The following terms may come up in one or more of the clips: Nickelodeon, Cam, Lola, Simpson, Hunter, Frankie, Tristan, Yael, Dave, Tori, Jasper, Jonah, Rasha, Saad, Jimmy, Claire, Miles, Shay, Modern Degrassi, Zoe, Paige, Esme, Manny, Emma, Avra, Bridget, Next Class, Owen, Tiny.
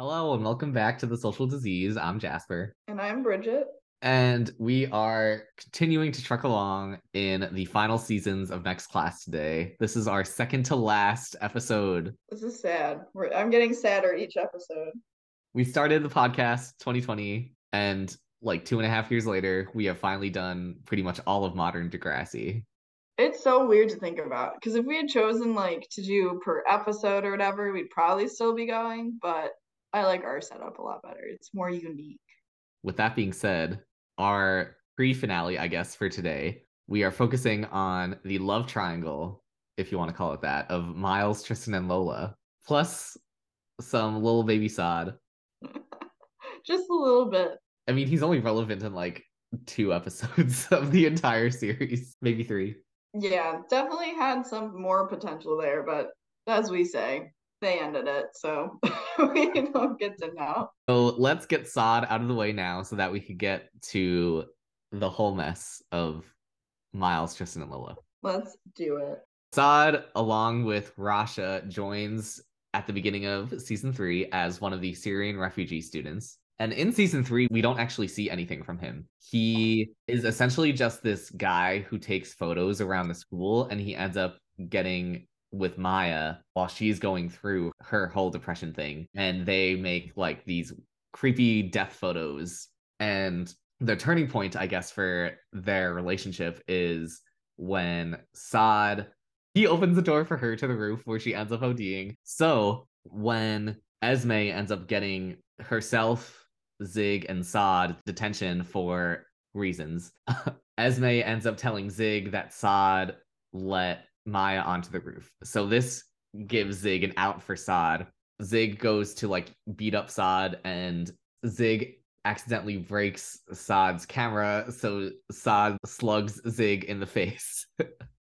Hello and welcome back to The Social Disease. I'm Jasper. And I'm Bridget. And we are continuing to trek along in the final seasons of Next Class today. This is our second to last episode. This is sad. I'm getting sadder each episode. We started the podcast 2020 and like 2.5 years later, we have finally done pretty much all of Modern Degrassi. It's so weird to think about because if we had chosen like to do per episode or whatever, we'd probably still be going, but I like our setup a lot better. It's more unique. With that being said, our pre-finale, I guess, for today, we are focusing on the love triangle, if you want to call it that, of Miles, Tristan, and Lola, plus some little baby Saad. Just a little bit. I mean, he's only relevant in like 2 episodes of the entire series, maybe 3. Yeah, definitely had some more potential there, but as we say, they ended it, so we don't get to know. So let's get Saad out of the way now so that we can get to the whole mess of Miles, Tristan, and Lola. Let's do it. Saad, along with Rasha, joins at the beginning of season 3 as one of the Syrian refugee students. And in season 3, we don't actually see anything from him. He is essentially just this guy who takes photos around the school, and he ends up getting with Maya while she's going through her whole depression thing. And they make like these creepy death photos. And the turning point, I guess, for their relationship is when Saad, he opens the door for her to the roof where she ends up ODing. So when Esme ends up getting herself, Zig, and Saad detention for reasons, Esme ends up telling Zig that Saad let Maya onto the roof. So this gives Zig an out for Saad. Zig goes to like beat up Saad, and Zig accidentally breaks Saad's camera, so Saad slugs Zig in the face.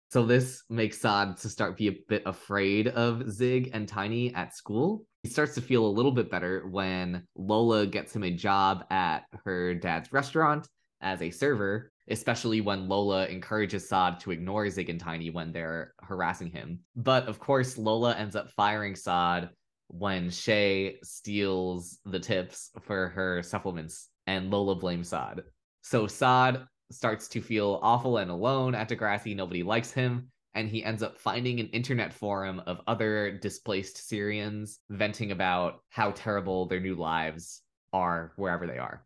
So this makes Saad to start be a bit afraid of Zig and Tiny at school. He starts to feel a little bit better when Lola gets him a job at her dad's restaurant as a server, especially when Lola encourages Saad to ignore Zig and Tiny when they're harassing him. But of course, Lola ends up firing Saad when Shay steals the tips for her supplements, and Lola blames Saad. So Saad starts to feel awful and alone at Degrassi. Nobody likes him, and he ends up finding an internet forum of other displaced Syrians venting about how terrible their new lives are wherever they are.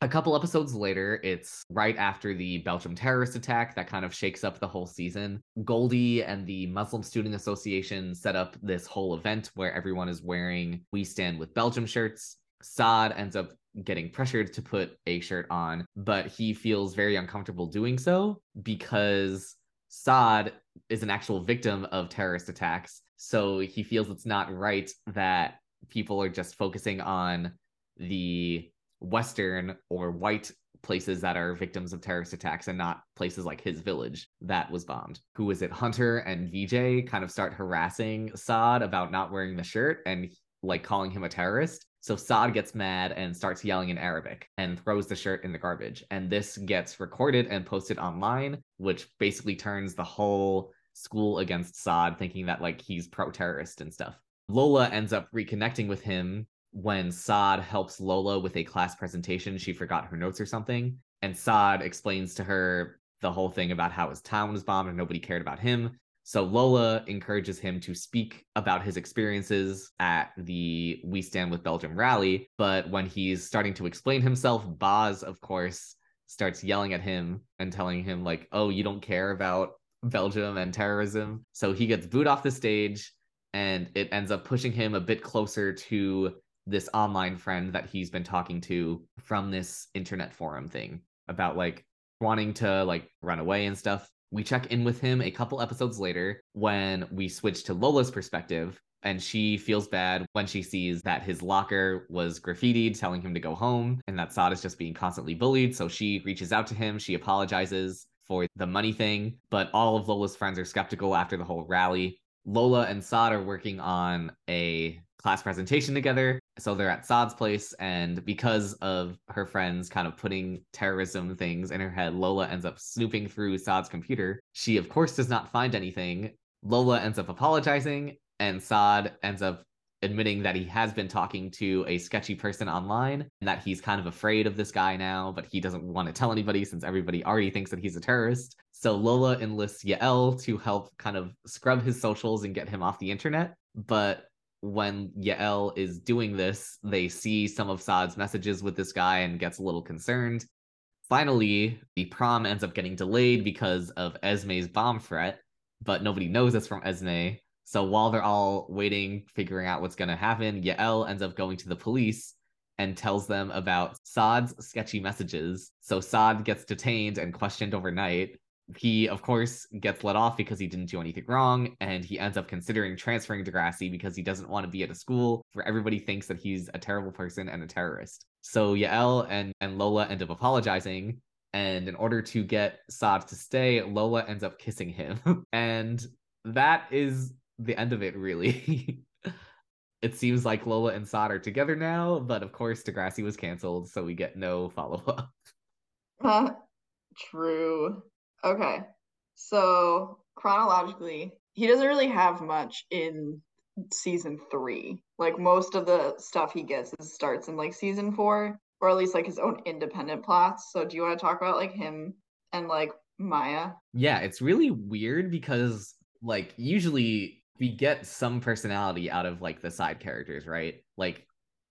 A couple episodes later, it's right after the Belgium terrorist attack that kind of shakes up the whole season. Goldie and the Muslim Student Association set up this whole event where everyone is wearing We Stand With Belgium shirts. Saad ends up getting pressured to put a shirt on, but he feels very uncomfortable doing so because Saad is an actual victim of terrorist attacks. So he feels it's not right that people are just focusing on the Western or white places that are victims of terrorist attacks and not places like his village that was bombed. Who is it? Hunter and Vijay kind of start harassing Saad about not wearing the shirt and like calling him a terrorist. So Saad gets mad and starts yelling in Arabic and throws the shirt in the garbage. And this gets recorded and posted online, which basically turns the whole school against Saad, thinking that like he's pro-terrorist and stuff. Lola ends up reconnecting with him when Saad helps Lola with a class presentation. She forgot her notes or something, and Saad explains to her the whole thing about how his town was bombed and nobody cared about him. So Lola encourages him to speak about his experiences at the We Stand With Belgium rally, but when he's starting to explain himself, Boz, of course, starts yelling at him and telling him, like, oh, you don't care about Belgium and terrorism. So he gets booed off the stage, and it ends up pushing him a bit closer to this online friend that he's been talking to from this internet forum thing about like wanting to like run away and stuff. We check in with him a couple episodes later when we switch to Lola's perspective, and she feels bad when she sees that his locker was graffitied telling him to go home and that Saad is just being constantly bullied. So she reaches out to him. She apologizes for the money thing, but all of Lola's friends are skeptical after the whole rally. Lola and Saad are working on a class presentation together. So they're at Saad's place, and because of her friends kind of putting terrorism things in her head, Lola ends up snooping through Saad's computer. She, of course, does not find anything. Lola ends up apologizing, and Saad ends up admitting that he has been talking to a sketchy person online and that he's kind of afraid of this guy now, but he doesn't want to tell anybody since everybody already thinks that he's a terrorist. So Lola enlists Yael to help kind of scrub his socials and get him off the internet. But when Yael is doing this, they see some of Saad's messages with this guy and gets a little concerned. Finally, the prom ends up getting delayed because of Esme's bomb threat, but nobody knows it's from Esme. So while they're all waiting, figuring out what's going to happen, Yael ends up going to the police and tells them about Saad's sketchy messages. So Saad gets detained and questioned overnight. He, of course, gets let off because he didn't do anything wrong, and he ends up considering transferring to Degrassi because he doesn't want to be at a school where everybody thinks that he's a terrible person and a terrorist. So Yael and Lola end up apologizing, and in order to get Saad to stay, Lola ends up kissing him. And that is the end of it, really. It seems like Lola and Saad are together now, but of course Degrassi was canceled, so we get no follow-up. True. Okay, so chronologically, he doesn't really have much in season 3. Like, most of the stuff he gets starts in, like, season 4, or at least, like, his own independent plots. So do you want to talk about, like, him and, like, Maya? Yeah, it's really weird because, like, usually we get some personality out of, like, the side characters, right? Like,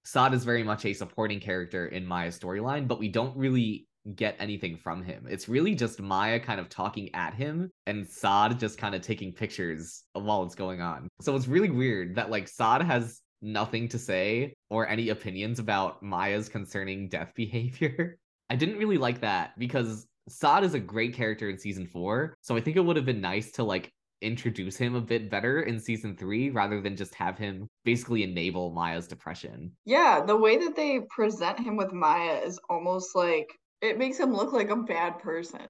Saad is very much a supporting character in Maya's storyline, but we don't really get anything from him. It's really just Maya kind of talking at him and Saad just kind of taking pictures while it's going on. So it's really weird that, like, Saad has nothing to say or any opinions about Maya's concerning death behavior. I didn't really like that because Saad is a great character in season 4, so I think it would have been nice to, like, introduce him a bit better in season 3 rather than just have him basically enable Maya's depression. Yeah, the way that they present him with Maya is almost like it makes him look like a bad person.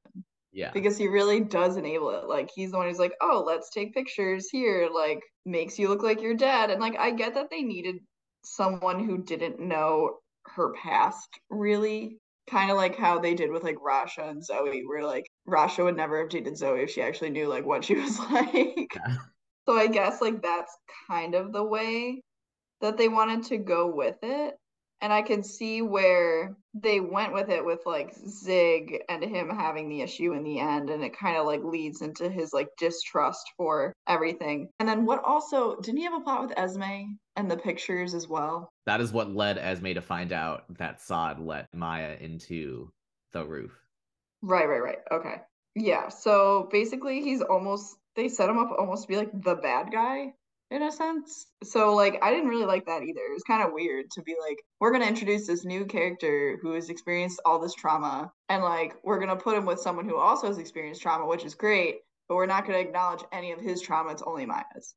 Yeah. Because he really does enable it. Like, he's the one who's like, oh, let's take pictures here. Like, makes you look like you're dead. And, like, I get that they needed someone who didn't know her past, really. Kind of like how they did with, like, Rasha and Zoe, where, like, Rasha would never have dated Zoe if she actually knew, like, what she was like. Yeah. So I guess, like, that's kind of the way that they wanted to go with it. And I could see where they went with it with, like, Zig and him having the issue in the end. And it kind of, like, leads into his, like, distrust for everything. And then what also, didn't he have a plot with Esme and the pictures as well? That is what led Esme to find out that Saad let Maya into the roof. Right. Okay. Yeah. So basically he's almost, they set him up almost to be, like, the bad guy, in a sense. So, like, I didn't really like that either. It was kind of weird to be like, we're going to introduce this new character who has experienced all this trauma, and, like, we're going to put him with someone who also has experienced trauma, which is great, but we're not going to acknowledge any of his trauma. It's only Maya's.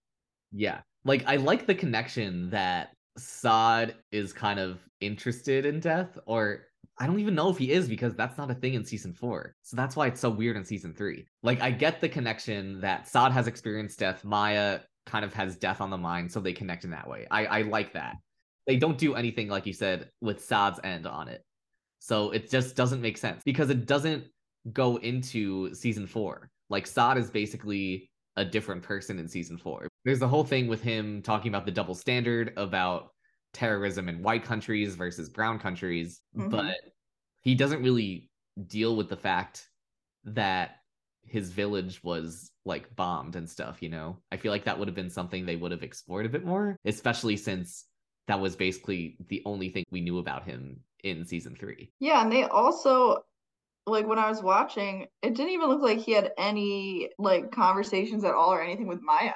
Yeah. Like, I like the connection that Saad is kind of interested in death, or I don't even know if he is, because that's not a thing in season 4. So that's why it's so weird in season 3. Like, I get the connection that Saad has experienced death, Maya kind of has death on the mind, so they connect in that way. I like that. They don't do anything, like you said, with Saad's end on it. So it just doesn't make sense, because it doesn't go into season 4. Like, Saad is basically a different person in season 4. There's the whole thing with him talking about the double standard about terrorism in white countries versus brown countries, but he doesn't really deal with the fact that his village was, like, bombed and stuff, you know? I feel like that would have been something they would have explored a bit more, especially since that was basically the only thing we knew about him in season 3. Yeah, and they also, like, when I was watching, it didn't even look like he had any, like, conversations at all or anything with Maya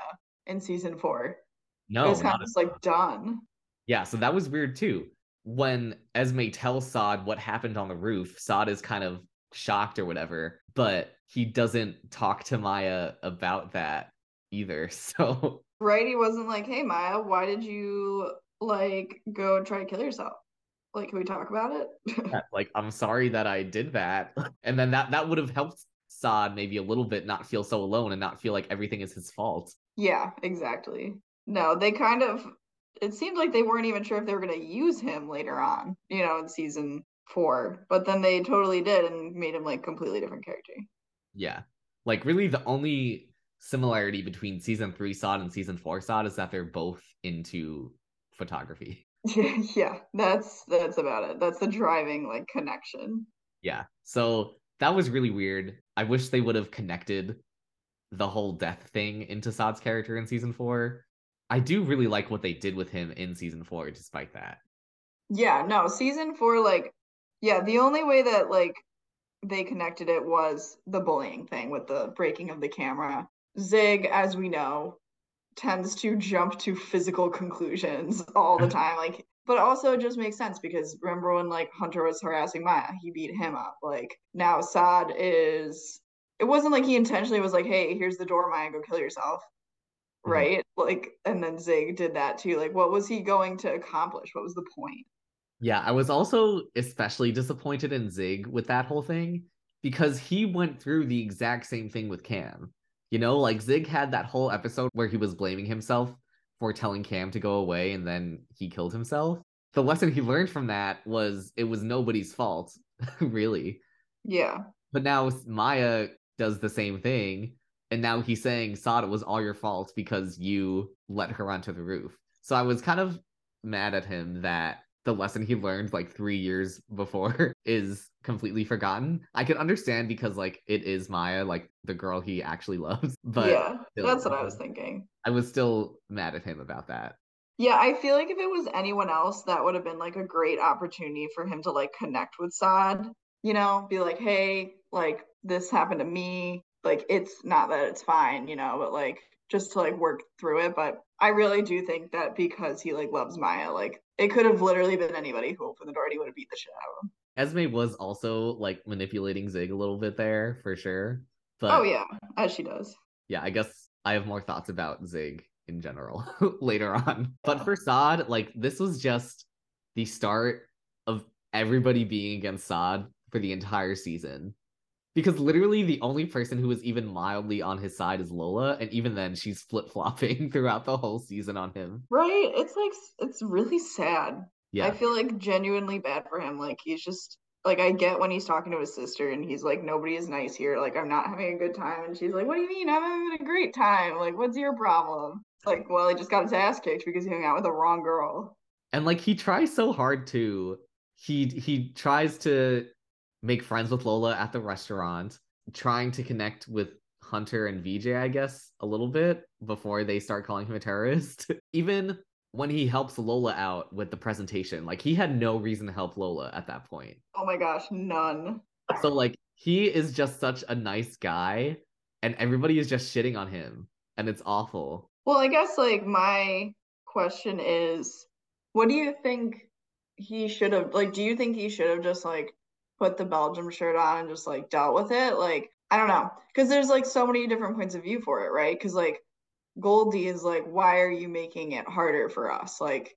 in season 4. No. It was kind of just, like, done. Yeah, so that was weird, too. When Esme tells Saad what happened on the roof, Saad is kind of shocked or whatever, but he doesn't talk to Maya about that either, so. Right, he wasn't like, hey, Maya, why did you, like, go and try to kill yourself? Like, can we talk about it? Yeah, like, I'm sorry that I did that. And then that would have helped Saad maybe a little bit not feel so alone and not feel like everything is his fault. Yeah, exactly. No, they kind of, it seemed like they weren't even sure if they were going to use him later on, you know, in season 4. But then they totally did and made him, like, completely different character. Yeah, like, really the only similarity between season 3 Saad and season 4 Saad is that they're both into photography. Yeah, that's about it. That's the driving like connection. Yeah, so that was really weird. I wish they would have connected the whole death thing into Saad's character in season 4. I do really like what they did with him in season 4 despite that. Yeah, no, season 4, like, yeah, the only way that like they connected it was the bullying thing with the breaking of the camera. Zig, as we know, tends to jump to physical conclusions all the time, like, but also it just makes sense because remember when like Hunter was harassing Maya, he beat him up. Like, now Saad is, it wasn't like he intentionally was like, hey, here's the door, Maya, go kill yourself. Mm-hmm. Right? Like, and then Zig did that too. Like, what was he going to accomplish? What was the point? Yeah, I was also especially disappointed in Zig with that whole thing because he went through the exact same thing with Cam. You know, like Zig had that whole episode where he was blaming himself for telling Cam to go away and then he killed himself. The lesson he learned from that was it was nobody's fault, really. Yeah. But now Maya does the same thing and now he's saying, Saad, it was all your fault because you let her onto the roof. So I was kind of mad at him that the lesson he learned like 3 years before is completely forgotten. I can understand because like it is Maya, like the girl he actually loves. But yeah, that's what I was thinking. I was still mad at him about that. Yeah, I feel like if it was anyone else, that would have been like a great opportunity for him to like connect with Saad, you know, be like, hey, like this happened to me. Like, it's not that it's fine, you know, but like just to like work through it. But I really do think that because he like loves Maya, like it could have literally been anybody who opened the door and he would have beat the shit out of him. Esme was also like manipulating Zig a little bit there for sure. But, oh yeah, as she does. Yeah, I guess I have more thoughts about Zig in general later on. But for Saad, like this was just the start of everybody being against Saad for the entire season. Because literally the only person who is even mildly on his side is Lola, and even then she's flip-flopping throughout the whole season on him. Right? It's like, it's really sad. Yeah. I feel like genuinely bad for him. Like, he's just, like, I get when he's talking to his sister and he's like, nobody is nice here. Like, I'm not having a good time. And she's like, what do you mean? I'm having a great time. Like, what's your problem? It's like, well, he just got his ass kicked because he hung out with the wrong girl. And like, he tries so hard to, he tries to make friends with Lola at the restaurant, trying to connect with Hunter and Vijay, I guess, a little bit before they start calling him a terrorist. Even when he helps Lola out with the presentation, like he had no reason to help Lola at that point. Oh my gosh, none. So like he is just such a nice guy and everybody is just shitting on him and it's awful. Well, I guess like my question is, what do you think he should have, like, do you think he should have just like put the Belgium shirt on and just like dealt with it? Like, I don't know, because there's like so many different points of view for it, right? Because like Goldie is like, why are you making it harder for us? Like,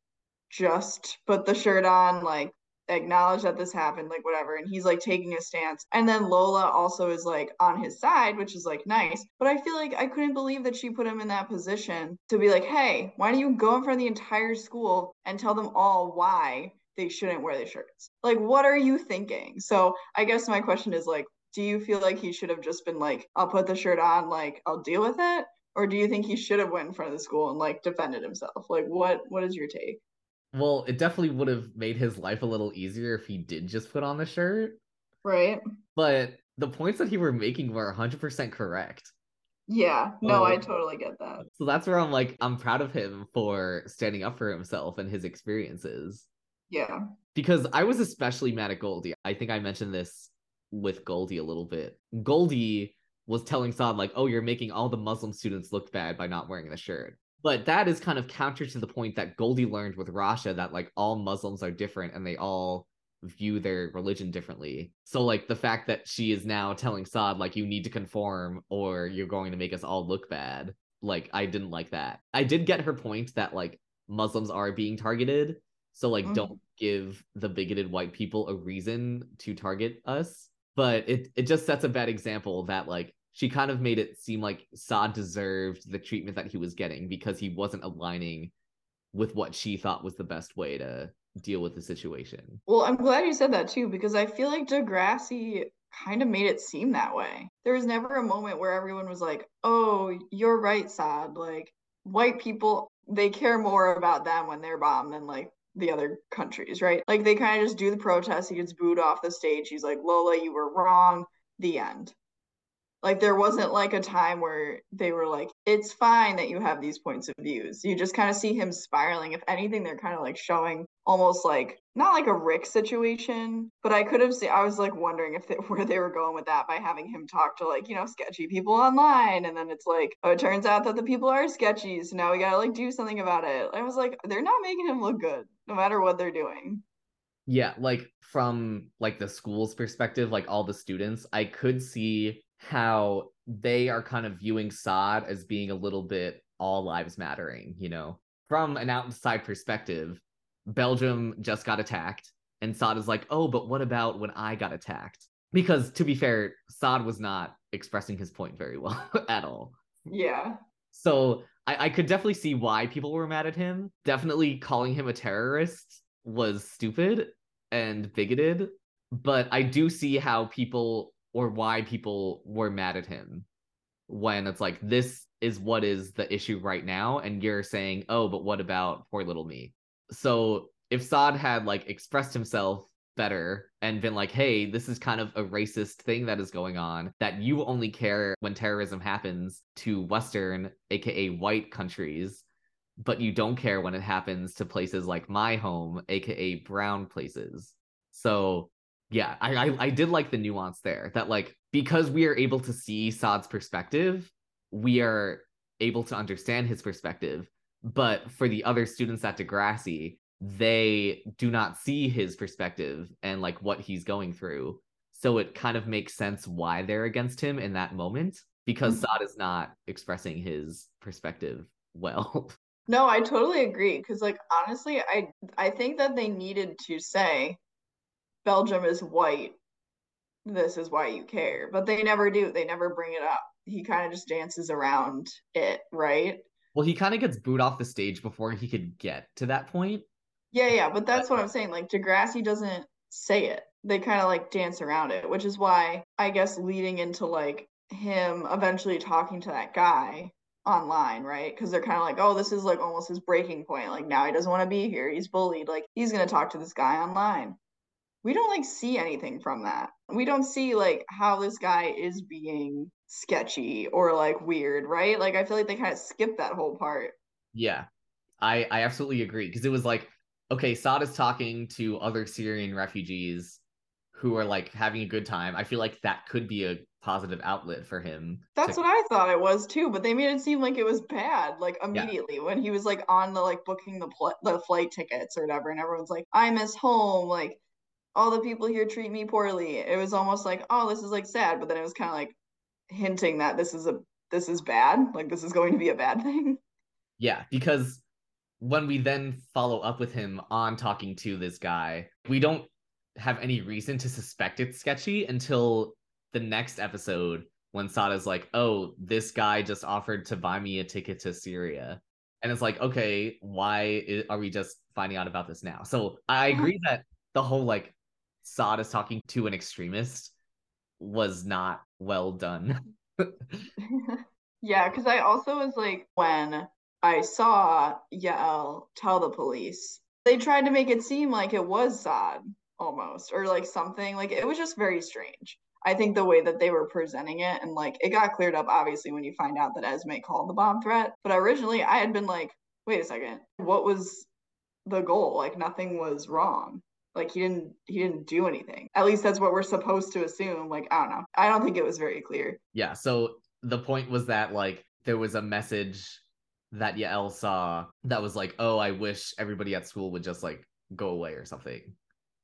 just put the shirt on, like acknowledge that this happened, like whatever. And he's like taking a stance. And then Lola also is like on his side, which is like nice. But I feel like I couldn't believe that she put him in that position to be like, hey, why don't you go in front of the entire school and tell them all why they shouldn't wear the shirts? Like, what are you thinking? So I guess my question is like, do you feel like he should have just been like, I'll put the shirt on, like I'll deal with it? Or do you think he should have went in front of the school and like defended himself? Like, what is your take? Well, it definitely would have made his life a little easier if he did just put on the shirt. Right. But the points that he were making were 100% correct. Yeah, no, I totally get that. So that's where I'm like, I'm proud of him for standing up for himself and his experiences. Yeah. Because I was especially mad at Goldie. I think I mentioned this with Goldie a little bit. Goldie was telling Saad, like, oh, you're making all the Muslim students look bad by not wearing the shirt. But that is kind of counter to the point that Goldie learned with Rasha, that like all Muslims are different and they all view their religion differently. So like the fact that she is now telling Saad, like, you need to conform or you're going to make us all look bad. Like, I didn't like that. I did get her point that like Muslims are being targeted. So, like, Don't give the bigoted white people a reason to target us. But it just sets a bad example that, like, she kind of made it seem like Saad deserved the treatment that he was getting because he wasn't aligning with what she thought was the best way to deal with the situation. Well, I'm glad you said that, too, because I feel like Degrassi kind of made it seem that way. There was never a moment where everyone was like, oh, you're right, Saad. Like, white people they care more about them when they're bombed than like the other countries, right? Like they kind of just do the protest. He gets booed off the stage. He's like, Lola, you were wrong. The end. Like there wasn't like a time where they were like, it's fine that you have these points of views. You just kind of see him spiraling. If anything, they're kind of like showing almost like, not like a Rick situation, but I could have seen, I was like wondering if they, where they were going with that by having him talk to like, you know, sketchy people online. And then it's like, oh, it turns out that the people are sketchy. So now we got to like do something about it. I was like, they're not making him look good no matter what they're doing. Yeah, like from like the school's perspective, like all the students, I could see how they are kind of viewing Saad as being a little bit all lives mattering, you know? From an outside perspective, Belgium just got attacked, and Saad is like, oh, but what about when I got attacked? Because, to be fair, Saad was not expressing his point very well at all. Yeah. So I could definitely see why people were mad at him. Definitely calling him a terrorist was stupid and bigoted, but I do see how people... or why people were mad at him when it's like, this is what is the issue right now, and you're saying, oh, but what about poor little me? So if Saad had like expressed himself better and been like, hey, this is kind of a racist thing that is going on, that you only care when terrorism happens to Western, aka white countries, but you don't care when it happens to places like my home, aka brown places. So yeah, I did like the nuance there, that like, because we are able to see Saad's perspective, we are able to understand his perspective. But for the other students at Degrassi, they do not see his perspective and like what he's going through. So it kind of makes sense why they're against him in that moment, because Saad is not expressing his perspective well. No, I totally agree. Because like, honestly, I think that they needed to say, Belgium is white, this is why you care. But they never do. They never bring it up. He kind of just dances around it, right? Well, he kind of gets booed off the stage before he could get to that point. Yeah, but that's what I'm saying. Like, Degrassi doesn't say it. They kind of, like, dance around it, which is why, I guess, leading into, like, him eventually talking to that guy online, right? Because they're kind of like, oh, this is, like, almost his breaking point. Like, now he doesn't want to be here. He's bullied. Like, he's going to talk to this guy online. We don't, like, see anything from that. We don't see, like, how this guy is being sketchy or, like, weird, right? Like, I feel like they kind of skipped that whole part. Yeah, I absolutely agree. Because it was like, okay, Saad is talking to other Syrian refugees who are, like, having a good time. I feel like that could be a positive outlet for him. That's what I thought it was, too. But they made it seem like it was bad, like, immediately. Yeah. When he was, like, on the, like, booking the flight tickets or whatever. And everyone's like, I miss home, like... all the people here treat me poorly. It was almost like, oh, this is like sad, but then it was kind of like hinting that this is bad, like this is going to be a bad thing. Yeah, because when we then follow up with him on talking to this guy, we don't have any reason to suspect it's sketchy until the next episode when Sada's like, oh, this guy just offered to buy me a ticket to Syria. And it's like, okay, why are we just finding out about this now? So I agree that the whole like Saad is talking to an extremist was not well done. Yeah, because I also was like, when I saw Yael tell the police, they tried to make it seem like it was Saad almost, or like something. Like, it was just very strange, I think, the way that they were presenting it. And like, it got cleared up obviously when you find out that Esme called the bomb threat, but originally I had been like, wait a second, what was the goal? Like, nothing was wrong. Like, he didn't do anything. At least that's what we're supposed to assume. Like, I don't know. I don't think it was very clear. Yeah, so the point was that, like, there was a message that Yael saw that was like, oh, I wish everybody at school would just, like, go away or something.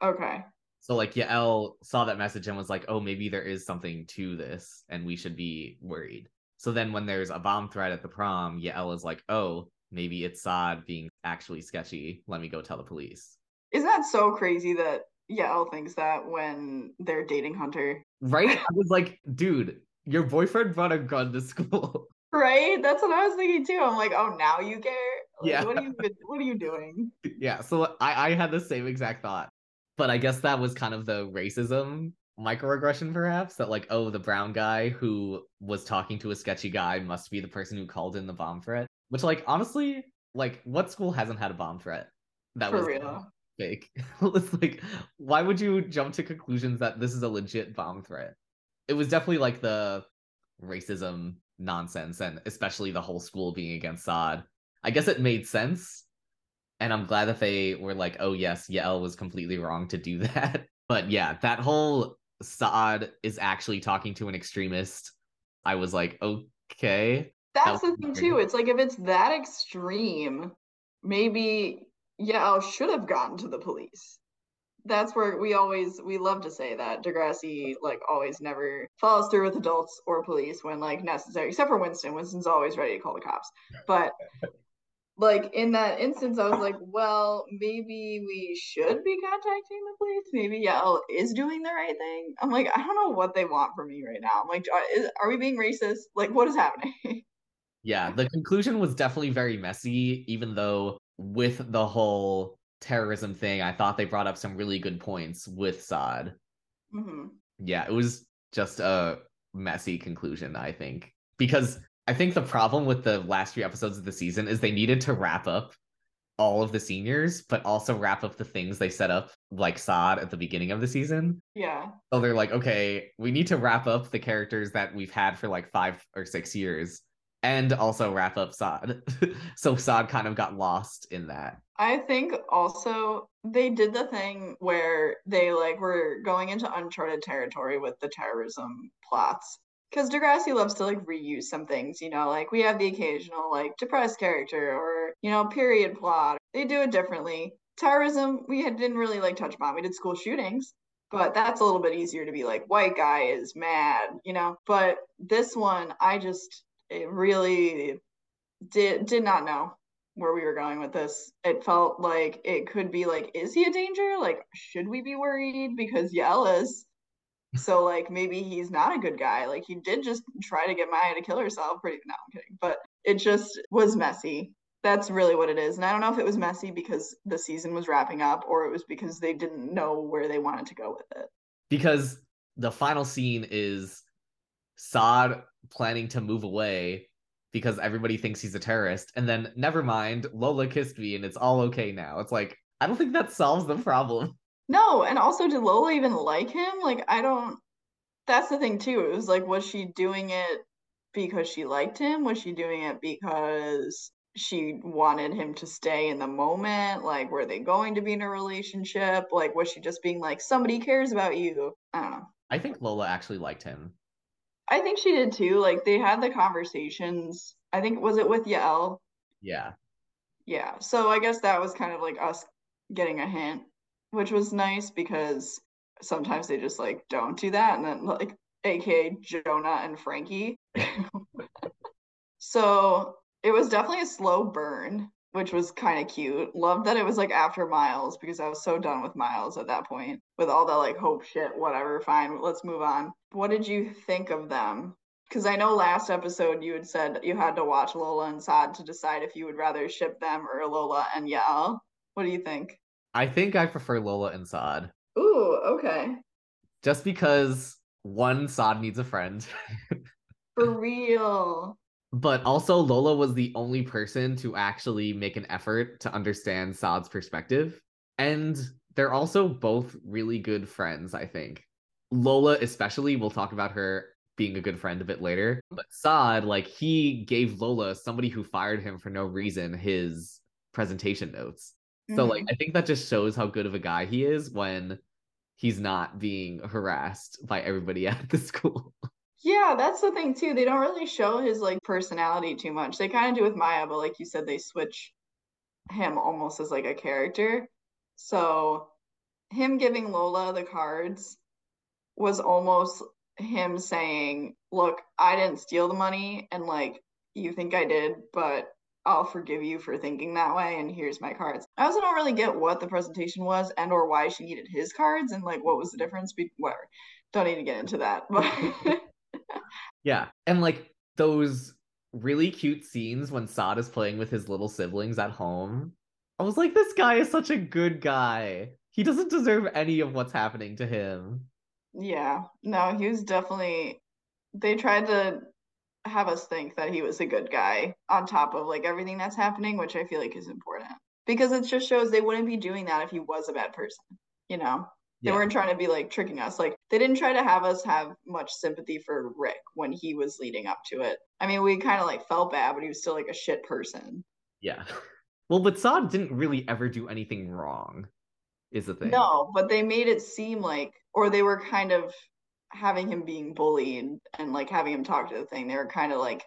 Okay. So, like, Yael saw that message and was like, oh, maybe there is something to this and we should be worried. So then when there's a bomb threat at the prom, Yael is like, oh, maybe it's Saad being actually sketchy. Let me go tell the police. Isn't that so crazy that Yael thinks that when they're dating Hunter? Right? I was like, dude, your boyfriend brought a gun to school. Right? That's what I was thinking too. I'm like, oh, now you care? Like, yeah. What are you doing? Yeah, so I had the same exact thought. But I guess that was kind of the racism microaggression, perhaps, that like, oh, the brown guy who was talking to a sketchy guy must be the person who called in the bomb threat. Which, like, honestly... Like, what school hasn't had a bomb threat? That was fake. It's like, why would you jump to conclusions that this is a legit bomb threat? It was definitely like the racism nonsense, and especially the whole school being against Saad. I guess it made sense, and I'm glad that they were like, oh yes, Yael was completely wrong to do that. But yeah, that whole Saad is actually talking to an extremist, I was like, okay. That's the thing too. It's like, if it's that extreme, maybe Yael should have gotten to the police. That's where we love to say that Degrassi like always never follows through with adults or police when like necessary, except for Winston. Winston's always ready to call the cops. But like in that instance, I was like, well, maybe we should be contacting the police. Maybe Yael is doing the right thing. I'm like, I don't know what they want from me right now. I'm like, are we being racist? Like, what is happening? Yeah, the conclusion was definitely very messy, even though with the whole terrorism thing, I thought they brought up some really good points with Saad. Mm-hmm. Yeah, it was just a messy conclusion, I think. Because I think the problem with the last few episodes of the season is they needed to wrap up all of the seniors, but also wrap up the things they set up, like Saad at the beginning of the season. Yeah. So they're like, okay, we need to wrap up the characters that we've had for like 5 or 6 years. And also wrap up Saad. So Saad kind of got lost in that. I think also they did the thing where they like were going into uncharted territory with the terrorism plots. Because Degrassi loves to like reuse some things, you know, like we have the occasional like depressed character or, you know, period plot. They do it differently. Terrorism, we didn't really like touch upon. We did school shootings. But that's a little bit easier to be like, white guy is mad, you know. But this one, it really did not know where we were going with this. It felt like it could be like, is he a danger? Like, should we be worried? Because Yael is. So like, maybe he's not a good guy. Like, he did just try to get Maya to kill herself. No, I'm kidding. But it just was messy. That's really what it is. And I don't know if it was messy because the season was wrapping up or it was because they didn't know where they wanted to go with it. Because the final scene is Saad planning to move away because everybody thinks he's a terrorist, and then never mind, Lola kissed me and it's all okay now. It's like, I don't think that solves the problem. No, and also, did Lola even like him? Like, I don't, that's the thing too. It was like, was she doing it because she liked him? Was she doing it because she wanted him to stay in the moment? Like, were they going to be in a relationship? Like, was she just being like, somebody cares about you? I don't know. I think Lola actually liked him. I think she did too. Like, they had the conversations. I think, was it with Yael? Yeah. Yeah. So I guess that was kind of like us getting a hint, which was nice because sometimes they just like don't do that. And then like, AKA Jonah and Frankie. So it was definitely a slow burn, which was kind of cute. Loved that it was like after Miles, because I was so done with Miles at that point with all that like hope shit, whatever, fine, let's move on. What did you think of them? Because I know last episode you had said you had to watch Lola and Saad to decide if you would rather ship them or Lola and Yael. What do you think? I think I prefer Lola and Saad. Ooh, okay. Just because, one, Saad needs a friend. For real. But also, Lola was the only person to actually make an effort to understand Saad's perspective. And they're also both really good friends, I think. Lola especially, we'll talk about her being a good friend a bit later. But Saad, like, he gave Lola, somebody who fired him for no reason, his presentation notes. Mm-hmm. So, like, I think that just shows how good of a guy he is when he's not being harassed by everybody at the school. Yeah, that's the thing too. They don't really show his like personality too much. They kind of do with Maya, but like you said, they switch him almost as like a character. So him giving Lola the cards was almost him saying, look, I didn't steal the money, and like, you think I did, but I'll forgive you for thinking that way, and here's my cards. I also don't really get what the presentation was and or why she needed his cards and like what was the difference. Whatever. Don't need to get into that. But yeah, and like those really cute scenes when Saad is playing with his little siblings at home, I was like, this guy is such a good guy. He doesn't deserve any of what's happening to him. Yeah, no, he was definitely, they tried to have us think that he was a good guy on top of like everything that's happening, which I feel like is important because it just shows they wouldn't be doing that if he was a bad person, you know? They weren't trying to be like tricking us. Like they didn't try to have us have much sympathy for Rick when he was leading up to it. I mean, we kind of like felt bad, but he was still like a shit person. Yeah. Well, but Saad didn't really ever do anything wrong is the thing. No, but they made it seem like, or they were kind of having him being bullied and like having him talk to the thing. They were kind of like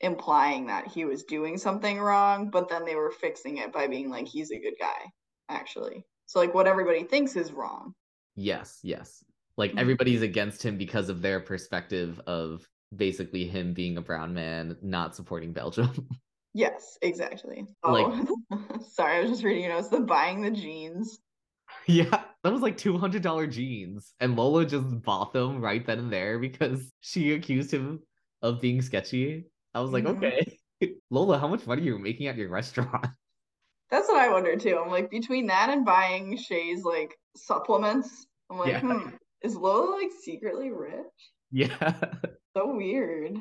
implying that he was doing something wrong, but then they were fixing it by being like, he's a good guy, actually. So like what everybody thinks is wrong. Yes, yes. Like everybody's against him because of their perspective of basically him being a brown man, not supporting Belgium. Yes, exactly. Oh, like, sorry, I was just reading, you know, it's the buying the jeans. Yeah, that was like $200 jeans. And Lola just bought them right then and there because she accused him of being sketchy. I was like, okay. Lola, how much money are you making at your restaurant? That's what I wonder too. I'm like, between that and buying Shay's like supplements, I'm like, is Lola like secretly rich? Yeah. So weird.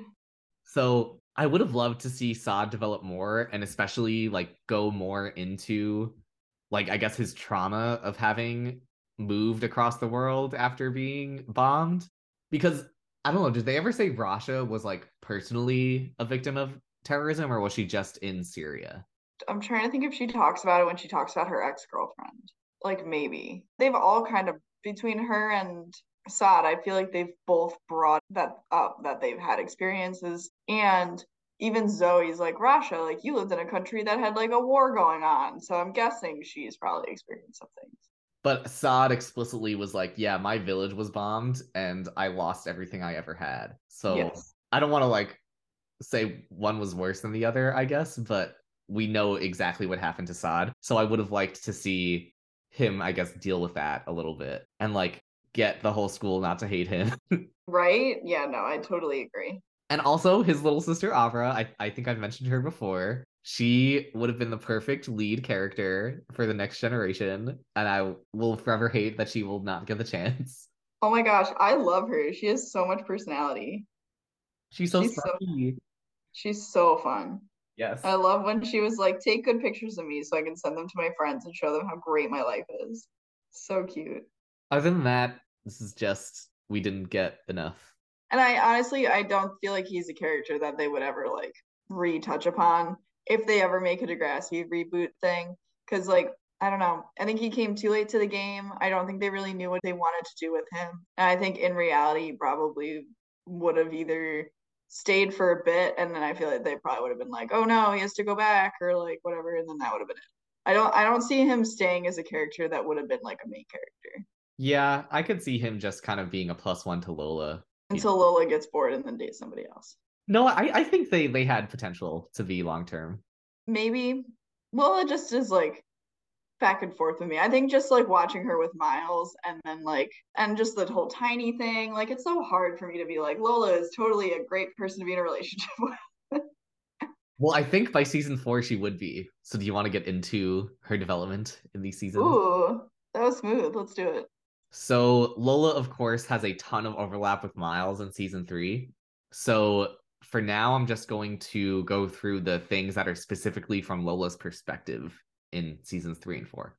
So I would have loved to see Saad develop more and especially like go more into like, I guess his trauma of having moved across the world after being bombed. Because I don't know, did they ever say Rasha was like personally a victim of terrorism or was she just in Syria? I'm trying to think if she talks about it when she talks about her ex-girlfriend. Like maybe. They've all kind of, between her and Saad, I feel like they've both brought that up, that they've had experiences. And even Zoe's like, Rasha, like you lived in a country that had like a war going on. So I'm guessing she's probably experienced some things. But Saad explicitly was like, yeah, my village was bombed and I lost everything I ever had. So yes. I don't want to like say one was worse than the other, I guess, but we know exactly what happened to Saad. So I would have liked to see him, I guess, deal with that a little bit and like get the whole school not to hate him. Right? Yeah, no, I totally agree. And also his little sister, Avra, I think I've mentioned her before. She would have been the perfect lead character for the Next Generation. And I will forever hate that she will not get the chance. Oh my gosh, I love her. She has so much personality. She's so fun. Yes. I love when she was like, take good pictures of me so I can send them to my friends and show them how great my life is. So cute. Other than that, this is just, we didn't get enough. And I honestly don't feel like he's a character that they would ever like retouch upon if they ever make a Degrassi reboot thing. Because like, I don't know. I think he came too late to the game. I don't think they really knew what they wanted to do with him. And I think in reality, he probably would have either stayed for a bit and then I feel like they probably would have been like, oh no, he has to go back or like whatever, and then that would have been it. I don't see him staying as a character that would have been like a main character. Yeah, I could see him just kind of being a plus one to Lola. Until Lola gets bored and then dates somebody else. No, I think they had potential to be long term. Maybe. Lola just is like back and forth with me. I think just like watching her with Miles and then like, and just the whole Tiny thing, like it's so hard for me to be like, Lola is totally a great person to be in a relationship with. Well, I think by season 4 she would be. So do you want to get into her development in these seasons? Ooh, that was smooth. Let's do it. So Lola, of course, has a ton of overlap with Miles in season 3. So for now, I'm just going to go through the things that are specifically from Lola's perspective in seasons 3 and 4.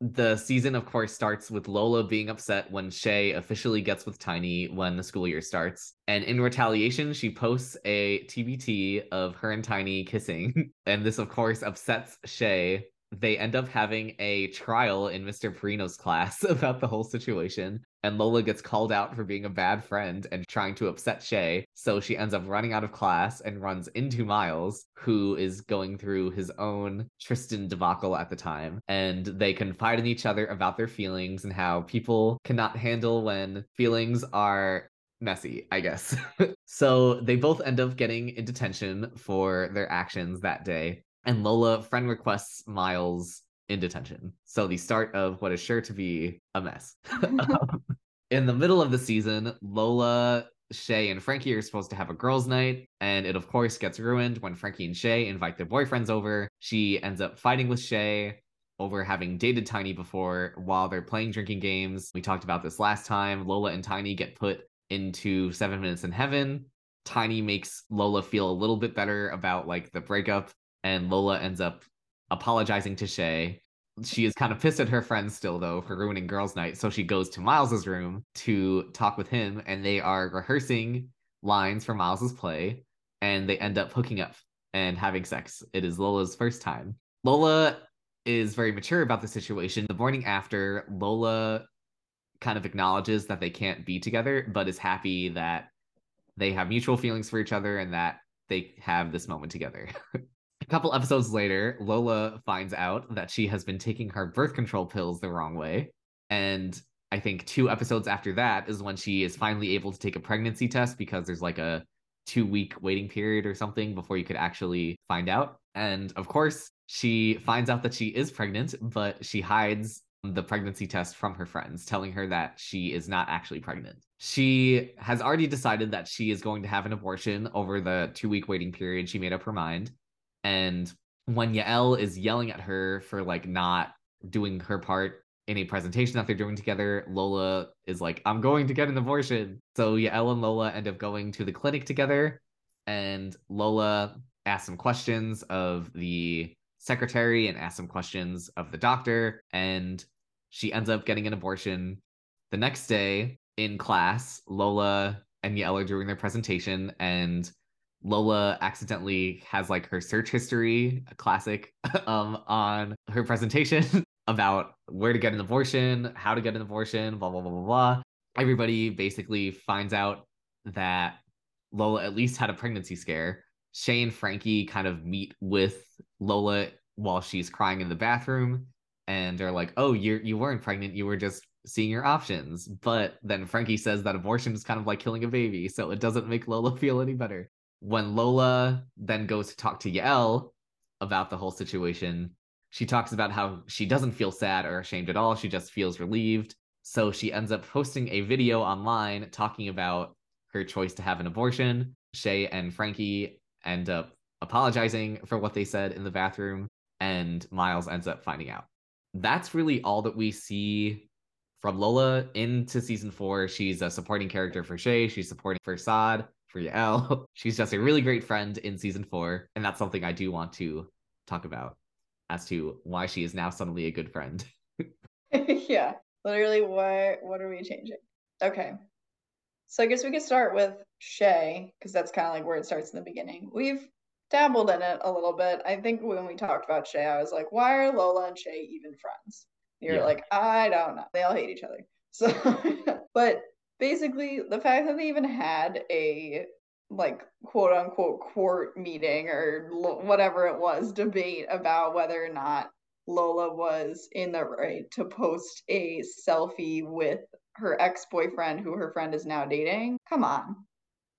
The season, of course, starts with Lola being upset when Shay officially gets with Tiny when the school year starts. And in retaliation, she posts a TBT of her and Tiny kissing. And this, of course, upsets Shay. They end up having a trial in Mr. Perino's class about the whole situation. And Lola gets called out for being a bad friend and trying to upset Shay. So she ends up running out of class and runs into Miles, who is going through his own Tristan debacle at the time. And they confide in each other about their feelings and how people cannot handle when feelings are messy, I guess. So they both end up getting into detention for their actions that day. And Lola friend requests Miles in detention. So the start of what is sure to be a mess. In the middle of the season, Lola, Shay, and Frankie are supposed to have a girls' night. And it, of course, gets ruined when Frankie and Shay invite their boyfriends over. She ends up fighting with Shay over having dated Tiny before while they're playing drinking games. We talked about this last time. Lola and Tiny get put into 7 Minutes in Heaven. Tiny makes Lola feel a little bit better about like the breakup, and Lola ends up apologizing to Shay. She is kind of pissed at her friends still, though, for ruining girls' night. So she goes to Miles's room to talk with him, and they are rehearsing lines for Miles's play, and they end up hooking up and having sex. It is Lola's first time. Lola is very mature about the situation. The morning after, Lola kind of acknowledges that they can't be together, but is happy that they have mutual feelings for each other and that they have this moment together. A couple episodes later, Lola finds out that she has been taking her birth control pills the wrong way. And I think 2 episodes after that is when she is finally able to take a pregnancy test, because there's like a 2-week waiting period or something before you could actually find out. And of course, she finds out that she is pregnant, but she hides the pregnancy test from her friends, telling her that she is not actually pregnant. She has already decided that she is going to have an abortion over the 2-week waiting period. She made up her mind. And when Yael is yelling at her for like not doing her part in a presentation that they're doing together, Lola is like, I'm going to get an abortion. So Yael and Lola end up going to the clinic together, and Lola asks some questions of the secretary and asks some questions of the doctor, and she ends up getting an abortion. The next day in class, Lola and Yael are doing their presentation, and Lola accidentally has like her search history, a classic, on her presentation about where to get an abortion, how to get an abortion, blah, blah, blah, blah, blah. Everybody basically finds out that Lola at least had a pregnancy scare. Shay and Frankie kind of meet with Lola while she's crying in the bathroom, and they're like, oh, you weren't pregnant, you were just seeing your options. But then Frankie says that abortion is kind of like killing a baby, so it doesn't make Lola feel any better. When Lola then goes to talk to Yael about the whole situation, she talks about how she doesn't feel sad or ashamed at all. She just feels relieved. So she ends up posting a video online talking about her choice to have an abortion. Shay and Frankie end up apologizing for what they said in the bathroom, and Miles ends up finding out. That's really all that we see from Lola into season 4. She's a supporting character for Shay. She's supporting for Saad. For Yael. She's just a really great friend in season 4, and that's something I do want to talk about as to why she is now suddenly a good friend. Yeah, literally, what are we changing? Okay, so I guess we could start with Shay, because that's kind of like where it starts in the beginning. We've dabbled in it a little bit. I think when we talked about Shay, I was like, why are Lola and Shay even friends? You're like, I don't know. They all hate each other. So, but basically, the fact that they even had a, like, quote-unquote court meeting or whatever it was, debate about whether or not Lola was in the right to post a selfie with her ex-boyfriend who her friend is now dating. Come on.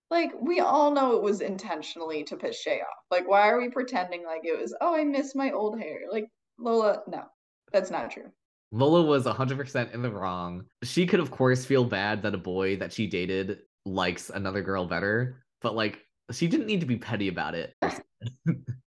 Like, we all know it was intentionally to piss Shay off. Like, why are we pretending like it was, oh, I miss my old hair? Like, Lola, no, that's not true. Lola was 100% in the wrong. She could, of course, feel bad that a boy that she dated likes another girl better, but, like, she didn't need to be petty about it.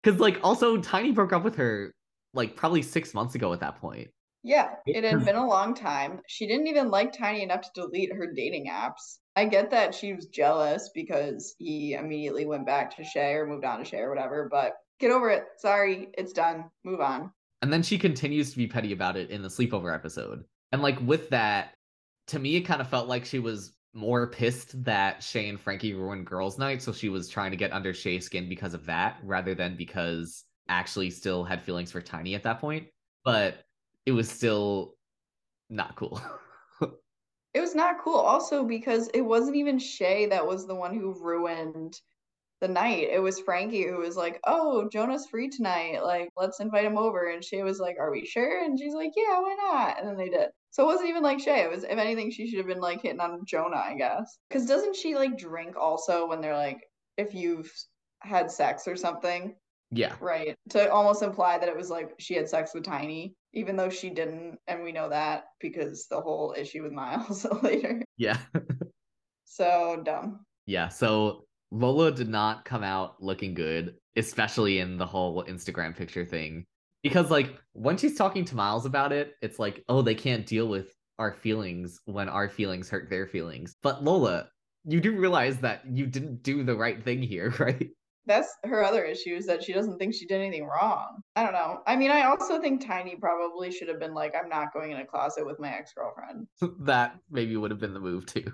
Because, like, also, Tiny broke up with her, like, probably 6 months ago at that point. Yeah, it had been a long time. She didn't even like Tiny enough to delete her dating apps. I get that she was jealous because he immediately went back to Shay or moved on to Shay or whatever, but get over it. Sorry, it's done. Move on. And then she continues to be petty about it in the sleepover episode. And, like, with that, to me, it kind of felt like she was more pissed that Shay and Frankie ruined girls' night, so she was trying to get under Shay's skin because of that, rather than because actually still had feelings for Tiny at that point. But it was still not cool. It was not cool also because it wasn't even Shay that was the one who ruined the night. It was Frankie who was like, oh, Jonah's free tonight, like, let's invite him over. And Shay was like, are we sure? And she's like, yeah, why not? And then they did. So it wasn't even like Shay. It was, if anything, she should have been like hitting on Jonah, I guess, because doesn't she like drink also when they're like, if you've had sex or something? Yeah, right, to almost imply that it was like she had sex with Tiny, even though she didn't, and we know that because the whole issue with Miles later. Yeah. So dumb. Yeah, so Lola did not come out looking good, especially in the whole Instagram picture thing. Because, like, when she's talking to Miles about it, it's like, oh, they can't deal with our feelings when our feelings hurt their feelings. But Lola, you do realize that you didn't do the right thing here, right? That's her other issue, is that she doesn't think she did anything wrong. I don't know. I mean, I also think Tiny probably should have been like, I'm not going in a closet with my ex-girlfriend. That maybe would have been the move too.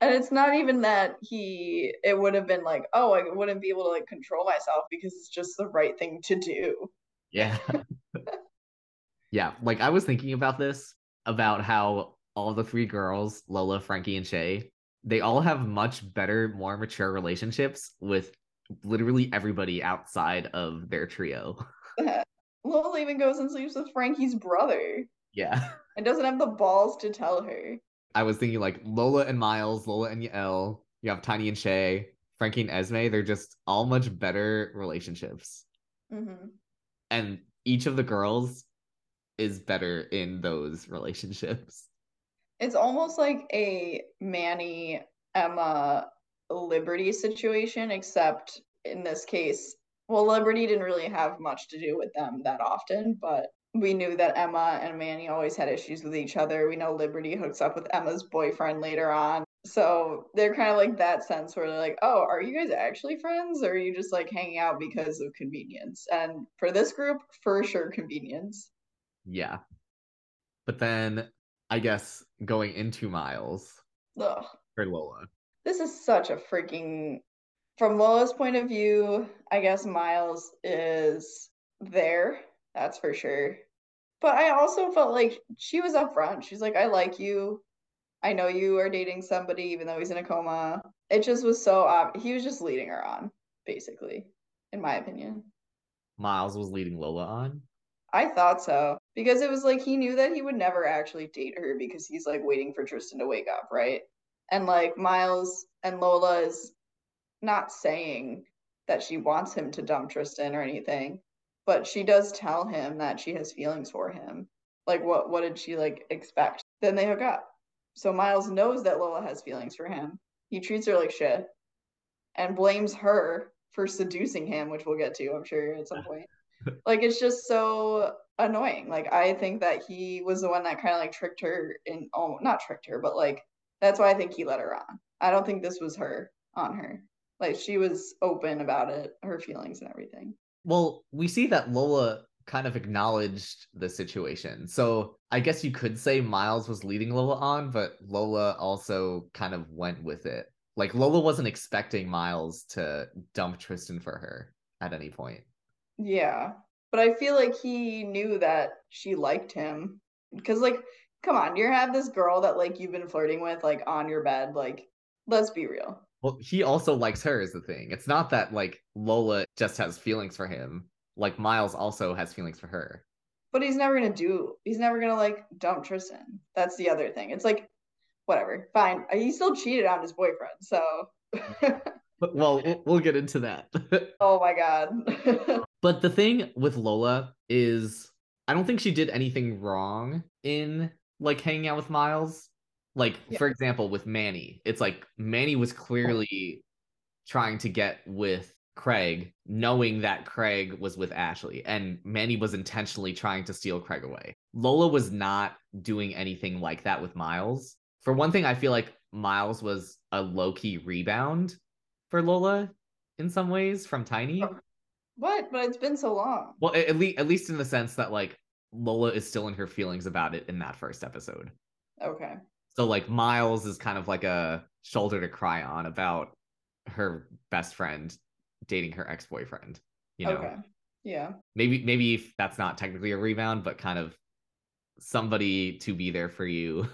And it's not even that it would have been like, oh, I wouldn't be able to like control myself because it's just the right thing to do. Yeah. Yeah. Like, I was thinking about this, about how all the three girls, Lola, Frankie, and Shay, they all have much better, more mature relationships with literally everybody outside of their trio. Lola even goes and sleeps with Frankie's brother. Yeah. And doesn't have the balls to tell her. I was thinking like Lola and Miles, Lola and Yael, you have Tiny and Shay, Frankie and Esme, they're just all much better relationships. Mm-hmm. And each of the girls is better in those relationships. It's almost like a Manny, Emma, Liberty situation, except in this case, well, Liberty didn't really have much to do with them that often, but we knew that Emma and Manny always had issues with each other. We know Liberty hooks up with Emma's boyfriend later on. So they're kind of like that sense where they're like, oh, are you guys actually friends? Or are you just like hanging out because of convenience? And for this group, for sure, convenience. Yeah. But then I guess going into Miles. Ugh. Or Lola. This is such a freaking... From Lola's point of view, I guess Miles is there. That's for sure. But I also felt like she was upfront. She's like, I like you. I know you are dating somebody, even though he's in a coma. It just was so obvious. He was just leading her on, basically, in my opinion. Miles was leading Lola on? I thought so. Because it was like he knew that he would never actually date her because he's like waiting for Tristan to wake up, right? And like Miles and Lola is not saying that she wants him to dump Tristan or anything. But she does tell him that she has feelings for him. Like, what did she, like, expect? Then they hook up. So Miles knows that Lola has feelings for him. He treats her like shit and blames her for seducing him, which we'll get to, I'm sure, at some point. Like, it's just so annoying. Like, I think that he was the one that kind of, like, tricked her in, oh, not tricked her, but, like, that's why I think he let her on. I don't think this was her on her. Like, she was open about it, her feelings and everything. Well, we see that Lola kind of acknowledged the situation. So I guess you could say Miles was leading Lola on, but Lola also kind of went with it. Like, Lola wasn't expecting Miles to dump Tristan for her at any point. Yeah. But I feel like he knew that she liked him. Because, like, come on, you have this girl that, like, you've been flirting with, like, on your bed. Like, let's be real. Well, he also likes her is the thing. It's not that, like, Lola just has feelings for him. Like, Miles also has feelings for her. But he's never going to, like, dump Tristan. That's the other thing. It's like, whatever, fine. He still cheated on his boyfriend, so. Well, we'll get into that. Oh, my God. But the thing with Lola is, I don't think she did anything wrong in, like, hanging out with Miles. Like, yeah. For example, with Manny, it's like Manny was clearly trying to get with Craig, knowing that Craig was with Ashley, and Manny was intentionally trying to steal Craig away. Lola was not doing anything like that with Miles. For one thing, I feel like Miles was a low-key rebound for Lola in some ways from Tiny. What? But it's been so long. Well, at least in the sense that, like, Lola is still in her feelings about it in that first episode. Okay. So, like, Miles is kind of like a shoulder to cry on about her best friend dating her ex-boyfriend, you know? Okay. Yeah. Maybe if that's not technically a rebound, but kind of somebody to be there for you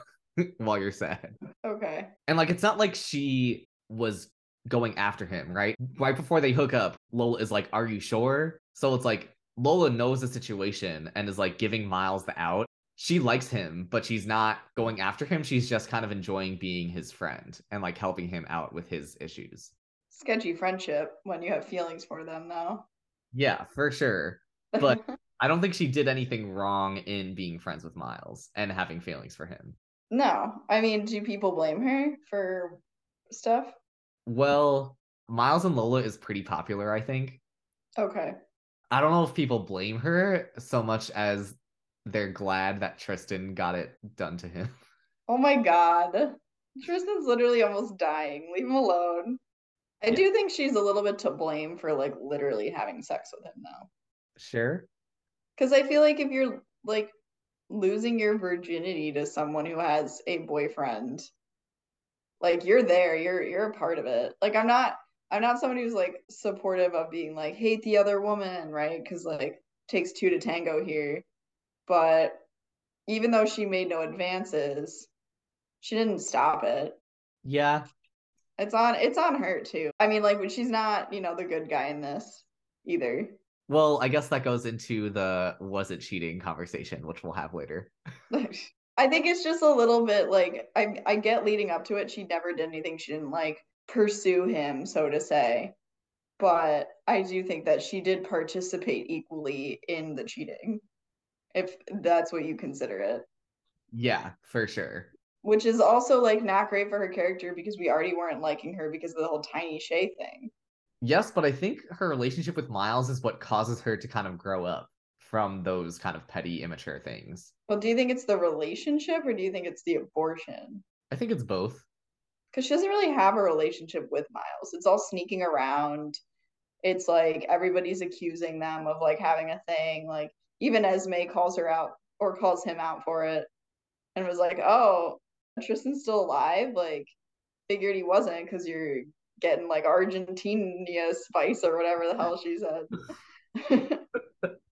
while you're sad. Okay. And, like, it's not like she was going after him, right? Right before they hook up, Lola is like, are you sure? So it's like Lola knows the situation and is, like, giving Miles the out. She likes him, but she's not going after him. She's just kind of enjoying being his friend and, like, helping him out with his issues. Sketchy friendship when you have feelings for them, though. Yeah, for sure. But I don't think she did anything wrong in being friends with Miles and having feelings for him. No. I mean, do people blame her for stuff? Well, Miles and Lola is pretty popular, I think. Okay. I don't know if people blame her so much as they're glad that Tristan got it done to him. Oh my God. Tristan's literally almost dying. Leave him alone. I do think she's a little bit to blame for, like, literally having sex with him, though. Sure. Because I feel like if you're, like, losing your virginity to someone who has a boyfriend, like, you're there. You're a part of it. Like, I'm not someone who's, like, supportive of being, like, hate the other woman, right? Because, like, takes two to tango here. But even though she made no advances, she didn't stop it. Yeah. It's on her, too. I mean, like, she's not, you know, the good guy in this either. Well, I guess that goes into the was it cheating conversation, which we'll have later. I think it's just a little bit, like, I get leading up to it, she never did anything. She didn't, like, pursue him, so to say. But I do think that she did participate equally in the cheating, if that's what you consider it. Yeah, for sure. Which is also, like, not great for her character because we already weren't liking her because of the whole Tiny Shay thing. Yes, but I think her relationship with Miles is what causes her to kind of grow up from those kind of petty, immature things. Well, do you think it's the relationship or do you think it's the abortion? I think it's both. Because she doesn't really have a relationship with Miles. It's all sneaking around. It's like everybody's accusing them of, like, having a thing. Like, even Esme calls her out or calls him out for it and was like, oh, Tristan's still alive? Like, figured he wasn't because you're getting, like, Argentina spice or whatever the hell she said.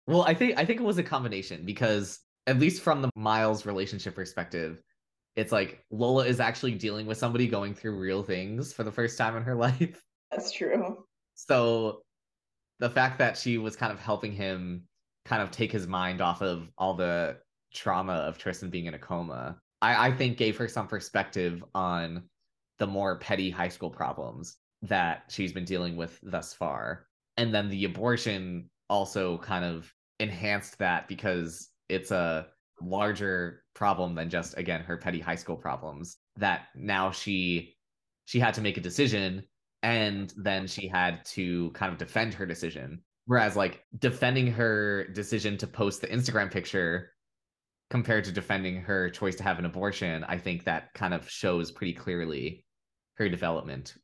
Well, I think it was a combination because, at least from the Miles relationship perspective, it's like Lola is actually dealing with somebody going through real things for the first time in her life. That's true. So the fact that she was kind of helping him kind of take his mind off of all the trauma of Tristan being in a coma, I think gave her some perspective on the more petty high school problems that she's been dealing with thus far. And then the abortion also kind of enhanced that because it's a larger problem than just, again, her petty high school problems, that now she had to make a decision and then she had to kind of defend her decision. Whereas, like, defending her decision to post the Instagram picture compared to defending her choice to have an abortion, I think that kind of shows pretty clearly her development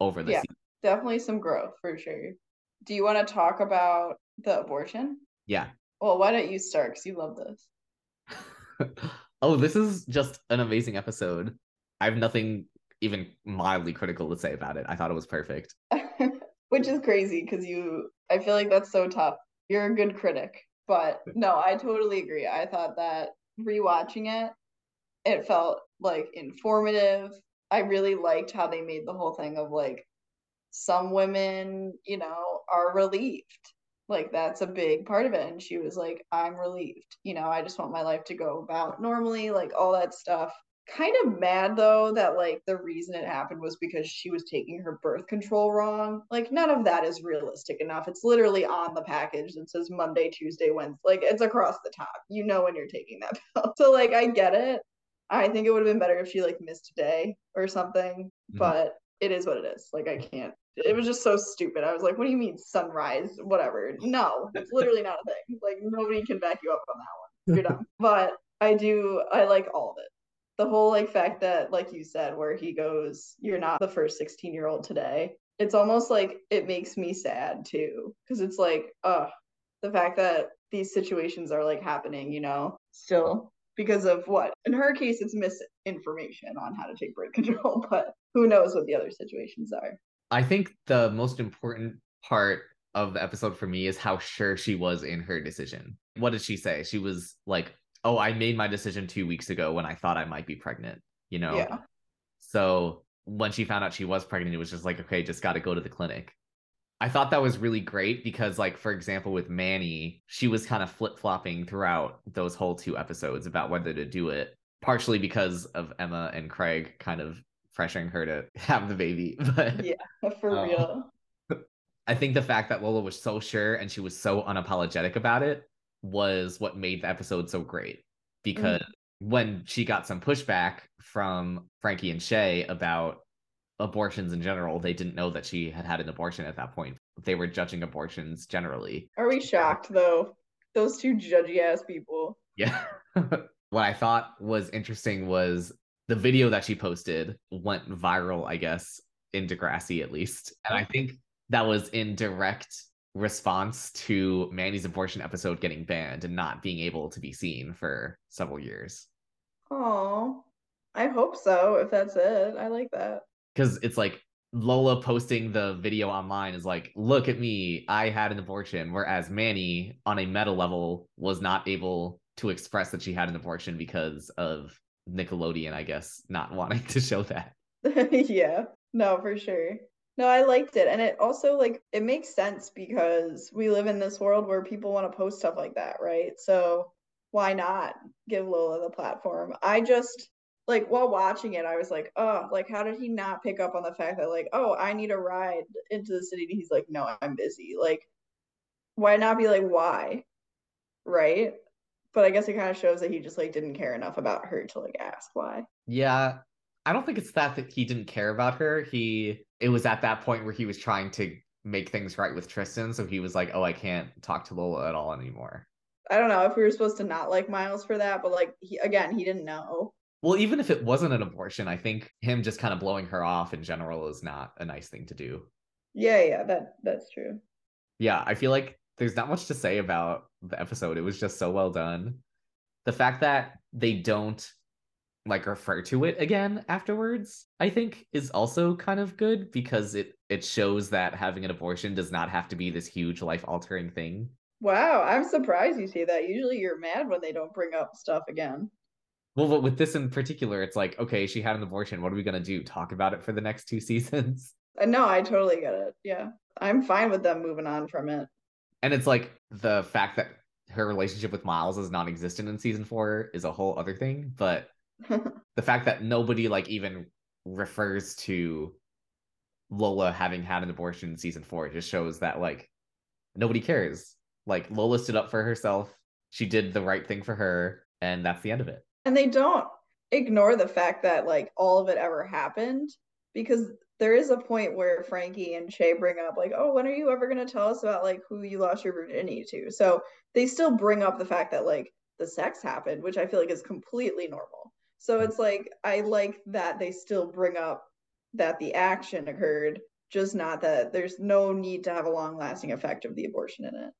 over the season. Definitely some growth, for sure. Do you want to talk about the abortion? Yeah. Well, why don't you start, because you love this. Oh, this is just an amazing episode. I have nothing even mildly critical to say about it. I thought it was perfect. Which is crazy, because I feel like that's so tough. You're a good critic. But no, I totally agree. I thought that rewatching it, it felt, like, informative. I really liked how they made the whole thing of, like, some women, you know, are relieved. Like, that's a big part of it. And she was like, I'm relieved. You know, I just want my life to go about normally, like, all that stuff. Kind of mad, though, that, like, the reason it happened was because she was taking her birth control wrong. Like, none of that is realistic enough. It's literally on the package that says Monday, Tuesday, Wednesday. Like, it's across the top. You know when you're taking that pill. So, like, I get it. I think it would have been better if she, like, missed a day or something. Mm-hmm. But it is what it is. Like, I can't. It was just so stupid. I was like, what do you mean sunrise? Whatever. No, it's literally not a thing. Like, nobody can back you up on that one. You're dumb. But I like all of it. The whole, like, fact that, like you said, where he goes, you're not the first 16-year-old today. It's almost like it makes me sad too, because it's like, the fact that these situations are, like, happening, you know, still because of what? In her case, it's misinformation on how to take birth control, but who knows what the other situations are. I think the most important part of the episode for me is how sure she was in her decision. What did she say? She was like, oh, I made my decision 2 weeks ago when I thought I might be pregnant, you know? Yeah. So when she found out she was pregnant, it was just like, okay, just got to go to the clinic. I thought that was really great because, like, for example, with Manny, she was kind of flip-flopping throughout those whole two episodes about whether to do it, partially because of Emma and Craig kind of pressuring her to have the baby. But, yeah, for real. I think the fact that Lola was so sure and she was so unapologetic about it was what made the episode so great, because when she got some pushback from Frankie and Shay about abortions in general, they didn't know that she had an abortion at that point. They were judging abortions generally. Are we shocked, though? Those two judgy ass people. Yeah. What I thought was interesting was the video that she posted went viral, I guess, in Degrassi at least. And I think that was in direct response to Manny's abortion episode getting banned and not being able to be seen for several years. Oh, I hope so, if that's it. I like that. Because it's like Lola posting the video online is like, look at me, I had an abortion. Whereas Manny, on a meta level, was not able to express that she had an abortion because of Nickelodeon, I guess, not wanting to show that. Yeah, no, for sure. No, I liked it. And it also, like, it makes sense because we live in this world where people want to post stuff like that, right? So why not give Lola the platform? I just, like, while watching it, I was like, oh, like, how did he not pick up on the fact that, like, oh, I need a ride into the city? And he's like, no, I'm busy. Like, why not be like, why? Right? But I guess it kind of shows that he just, like, didn't care enough about her to, like, ask why. Yeah. I don't think it's that he didn't care about her. It was at that point where he was trying to make things right with Tristan. So he was like, oh, I can't talk to Lola at all anymore. I don't know if we were supposed to not like Miles for that, but, like, he didn't know. Well, even if it wasn't an abortion, I think him just kind of blowing her off in general is not a nice thing to do. Yeah, that's true. Yeah, I feel like there's not much to say about the episode. It was just so well done. The fact that they don't, like, refer to it again afterwards, I think, is also kind of good, because it shows that having an abortion does not have to be this huge life-altering thing. Wow, I'm surprised you say that. Usually you're mad when they don't bring up stuff again. Well, but with this in particular, it's like, okay, she had an abortion. What are we going to do? Talk about it for the next 2 seasons? No, I totally get it. Yeah, I'm fine with them moving on from it. And it's like the fact that her relationship with Miles is non-existent in season 4 is a whole other thing. But the fact that nobody, like, even refers to Lola having had an abortion in season 4 just shows that, like, nobody cares. Like, Lola stood up for herself. She did the right thing for her. And that's the end of it. And they don't ignore the fact that, like, all of it ever happened, because there is a point where Frankie and Shay bring up, like, oh, when are you ever going to tell us about, like, who you lost your virginity to? So they still bring up the fact that, like, the sex happened, which I feel like is completely normal. So it's like, I like that they still bring up that the action occurred, just not that there's no need to have a long lasting effect of the abortion in it.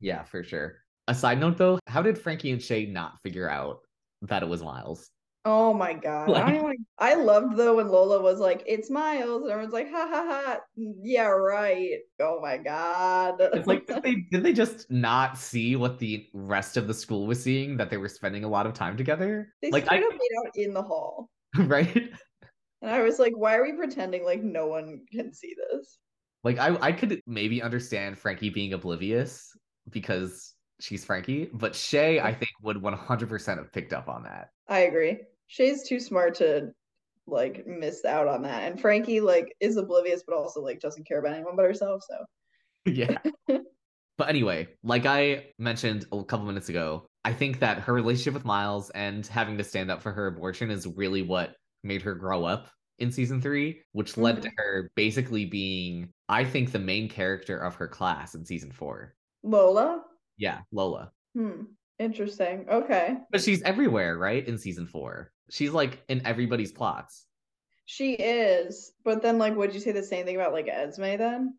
Yeah, for sure. A side note, though, how did Frankie and Shay not figure out that it was Miles? Oh my god. Like, I loved, though, when Lola was like, it's Miles, and everyone's like, ha ha ha, yeah, right. Oh my god. It's like, did they just not see what the rest of the school was seeing, that they were spending a lot of time together? They, like, straight up made out in the hall. Right? And I was like, why are we pretending like no one can see this? Like, I could maybe understand Frankie being oblivious because she's Frankie, but Shay, I think, would 100% have picked up on that. I agree. Shay's too smart to, like, miss out on that. And Frankie, like, is oblivious, but also, like, doesn't care about anyone but herself, so. Yeah. But anyway, like I mentioned a couple minutes ago, I think that her relationship with Miles and having to stand up for her abortion is really what made her grow up in season 3, which led to her basically being, I think, the main character of her class in season 4. Lola? Yeah, Lola. Interesting. Okay. But she's everywhere, right? In season 4. She's, like, in everybody's plots. She is. But then, like, would you say the same thing about, like, Esme then?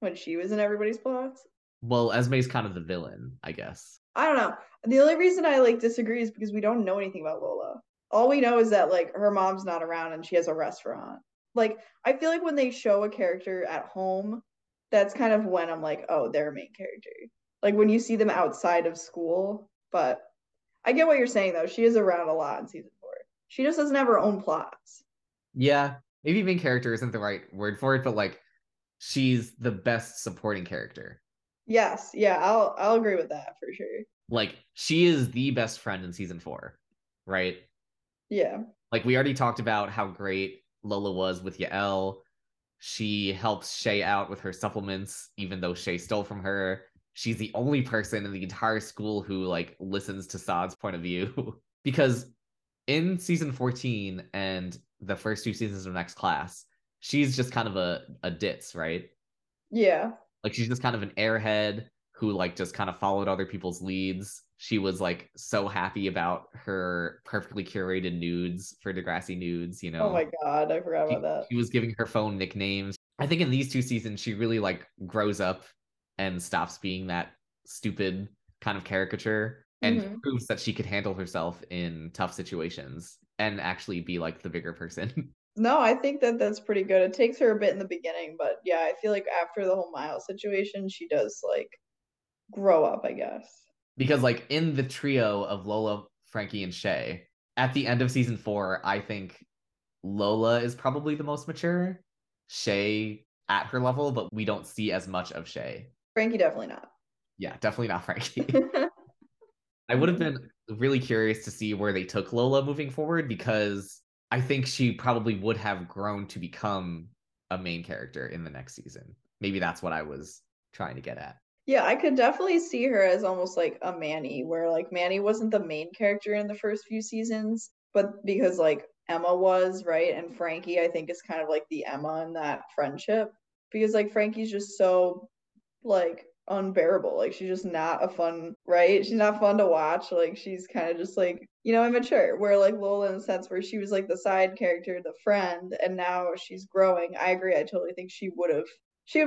When she was in everybody's plots? Well, Esme's kind of the villain, I guess. I don't know. The only reason I, like, disagree is because we don't know anything about Lola. All we know is that, like, her mom's not around and she has a restaurant. Like, I feel like when they show a character at home, that's kind of when I'm like, oh, they're a main character. Like, when you see them outside of school. But I get what you're saying, though. She is around a lot in season 4. She just doesn't have her own plots. Yeah. Maybe main character isn't the right word for it, but, like, she's the best supporting character. Yes. Yeah, I'll agree with that for sure. Like, she is the best friend in season 4, right? Yeah. Like, we already talked about how great Lola was with Yael. She helps Shay out with her supplements, even though Shay stole from her. She's the only person in the entire school who, like, listens to Saad's point of view. Because in season 14 and the first 2 seasons of Next Class, she's just kind of a ditz, right? Yeah. Like, she's just kind of an airhead who, like, just kind of followed other people's leads. she was like so happy about her perfectly curated nudes for Degrassi Nudes, you know. Oh my God, I forgot about that. She was giving her phone nicknames. I think in these two seasons, she really like grows up and stops being that stupid kind of caricature and proves that she could handle herself in tough situations and actually be like the bigger person. No, I think that that's pretty good. It takes her a bit in the beginning, but yeah, I feel like after the whole Miles situation, she does like grow up, I guess. Because like in the trio of Lola, Frankie, and Shay, at the end of season 4, I think Lola is probably the most mature. Shay at her level, but we don't see as much of Shay. Frankie definitely not. Yeah, definitely not Frankie. I would have been really curious to see where they took Lola moving forward, because I think she probably would have grown to become a main character in the next season. Maybe that's what I was trying to get at. Yeah, I could definitely see her as almost like a Manny, where like Manny wasn't the main character in the first few seasons, but because like Emma was, right? And Frankie, I think, is kind of like the Emma in that friendship, because like Frankie's just so like unbearable. Like she's just not a fun, right? She's not fun to watch. Like she's kind of just like, you know, immature, where like Lola, in the sense where she was like the side character, the friend, and now she's growing. I agree. I totally think she would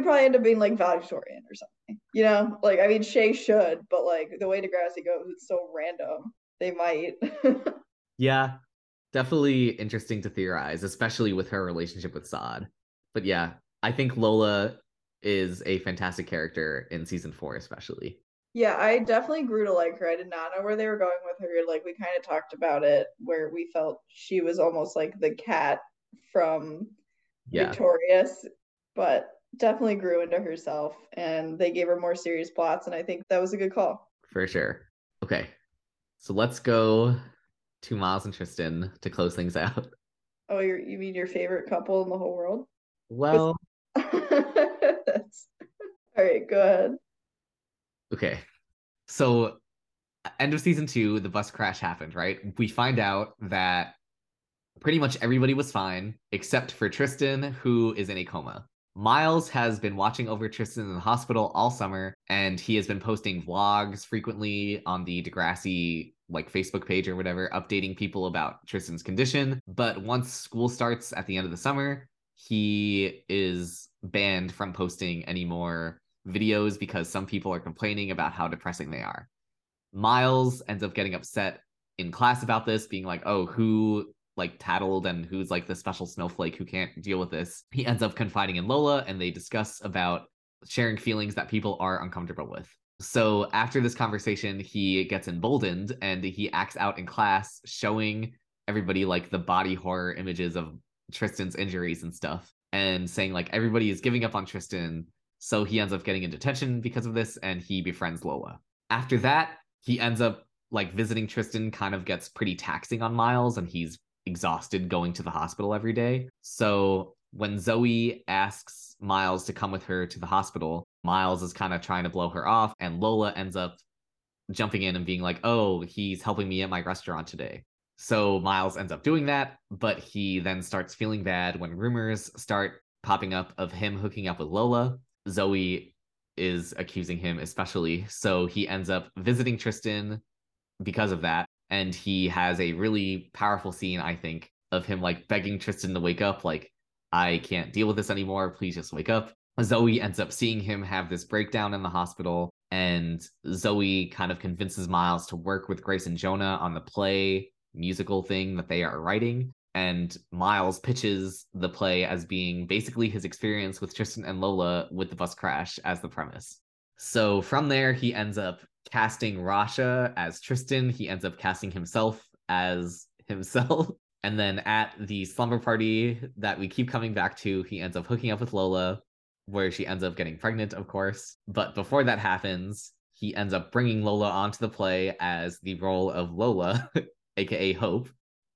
probably end up being like valedictorian or something, you know? Like, I mean, Shay should, but like the way Degrassi goes, it's so random. They might. Yeah, definitely interesting to theorize, especially with her relationship with Saad. But yeah, I think Lola is a fantastic character in season 4, especially. Yeah, I definitely grew to like her. I did not know where they were going with her. Like, we kind of talked about it, where we felt she was almost like the cat from Victorious, but definitely grew into herself, and they gave her more serious plots, and I think that was a good call for sure. Okay, so let's go to Miles and Tristan to close things out. Oh, you mean your favorite couple in the whole world? Well, that's... all right, go ahead. Okay, so end of season 2, the bus crash happened, right? We find out that pretty much everybody was fine except for Tristan, who is in a coma. Miles has been watching over Tristan in the hospital all summer, and he has been posting vlogs frequently on the Degrassi like Facebook page or whatever, updating people about Tristan's condition. But once school starts at the end of the summer, he is banned from posting any more videos because some people are complaining about how depressing they are. Miles ends up getting upset in class about this, being like, oh, who like tattled and who's like the special snowflake who can't deal with this. He ends up confiding in Lola, and they discuss about sharing feelings that people are uncomfortable with. So after this conversation, he gets emboldened and he acts out in class, showing everybody like the body horror images of Tristan's injuries and stuff, and saying like everybody is giving up on Tristan. So he ends up getting in detention because of this, and he befriends Lola. After that, he ends up like visiting Tristan kind of gets pretty taxing on Miles, and he's exhausted going to the hospital every day. So when Zoe asks Miles to come with her to the hospital, Miles is kind of trying to blow her off, and Lola ends up jumping in and being like, oh, he's helping me at my restaurant today. So Miles ends up doing that, but he then starts feeling bad when rumors start popping up of him hooking up with Lola. Zoe is accusing him especially, so he ends up visiting Tristan because of that. And he has a really powerful scene, I think, of him like begging Tristan to wake up, like, I can't deal with this anymore, please just wake up. Zoe ends up seeing him have this breakdown in the hospital, and Zoe kind of convinces Miles to work with Grace and Jonah on the play musical thing that they are writing. And Miles pitches the play as being basically his experience with Tristan and Lola with the bus crash as the premise. So from there, he ends up casting Rasha as Tristan. He ends up casting himself as himself. And then at the slumber party that we keep coming back to, he ends up hooking up with Lola, where she ends up getting pregnant, of course. But before that happens, he ends up bringing Lola onto the play as the role of Lola, aka Hope.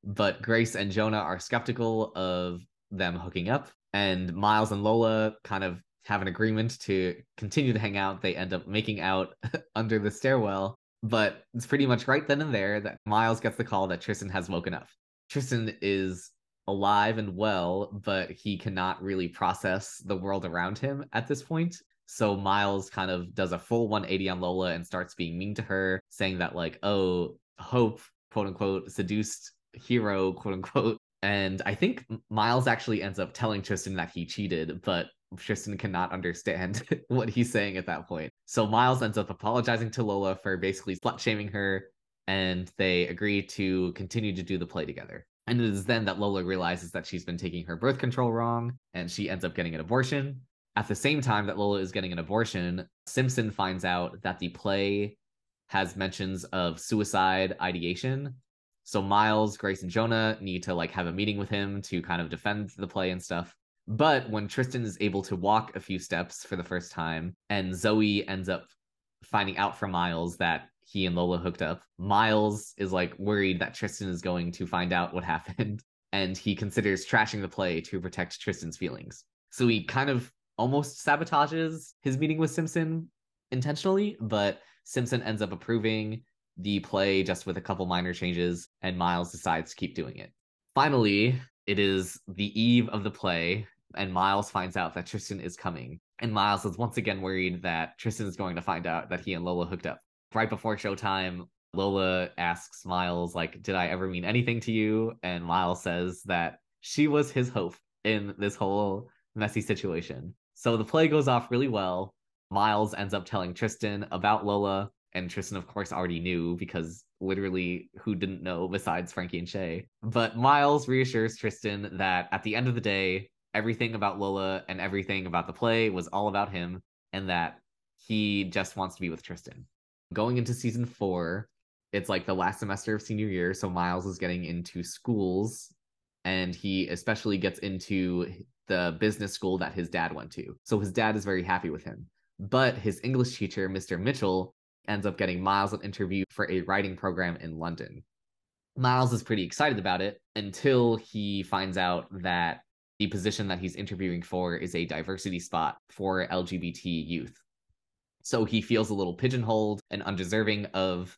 But Grace and Jonah are skeptical of them hooking up, and Miles and Lola kind of have an agreement to continue to hang out. They end up making out under the stairwell, but it's pretty much right then and there that Miles gets the call that Tristan has woken up. Tristan is alive and well, but he cannot really process the world around him at this point. So Miles kind of does a full 180 on Lola and starts being mean to her, saying that, like, oh, Hope, quote unquote, seduced Hero, quote unquote. And I think Miles actually ends up telling Tristan that he cheated, but Tristan cannot understand what he's saying at that point. So Miles ends up apologizing to Lola for basically slut-shaming her, and they agree to continue to do the play together. And it is then that Lola realizes that she's been taking her birth control wrong, and she ends up getting an abortion. At the same time that Lola is getting an abortion, Simpson finds out that the play has mentions of suicide ideation. So Miles, Grace, and Jonah need to have a meeting with him to kind of defend the play and stuff. But when Tristan is able to walk a few steps for the first time, and Zoe ends up finding out from Miles that he and Lola hooked up, Miles is worried that Tristan is going to find out what happened, and he considers trashing the play to protect Tristan's feelings. So he kind of almost sabotages his meeting with Simpson intentionally, but Simpson ends up approving the play just with a couple minor changes, and Miles decides to keep doing it. Finally, it is the eve of the play, and Miles finds out that Tristan is coming. And Miles is once again worried that Tristan is going to find out that he and Lola hooked up. Right before showtime, Lola asks Miles, did I ever mean anything to you? And Miles says that she was his hope in this whole messy situation. So the play goes off really well. Miles ends up telling Tristan about Lola, and Tristan, of course, already knew, because literally who didn't know besides Frankie and Shay? But Miles reassures Tristan that at the end of the day, everything about Lola and everything about the play was all about him, and that he just wants to be with Tristan. Going into season 4, it's the last semester of senior year, so Miles is getting into schools, and he especially gets into the business school that his dad went to. So his dad is very happy with him. But his English teacher, Mr. Mitchell, ends up getting Miles an interview for a writing program in London. Miles is pretty excited about it until he finds out that the position that he's interviewing for is a diversity spot for LGBT youth. So he feels a little pigeonholed and undeserving of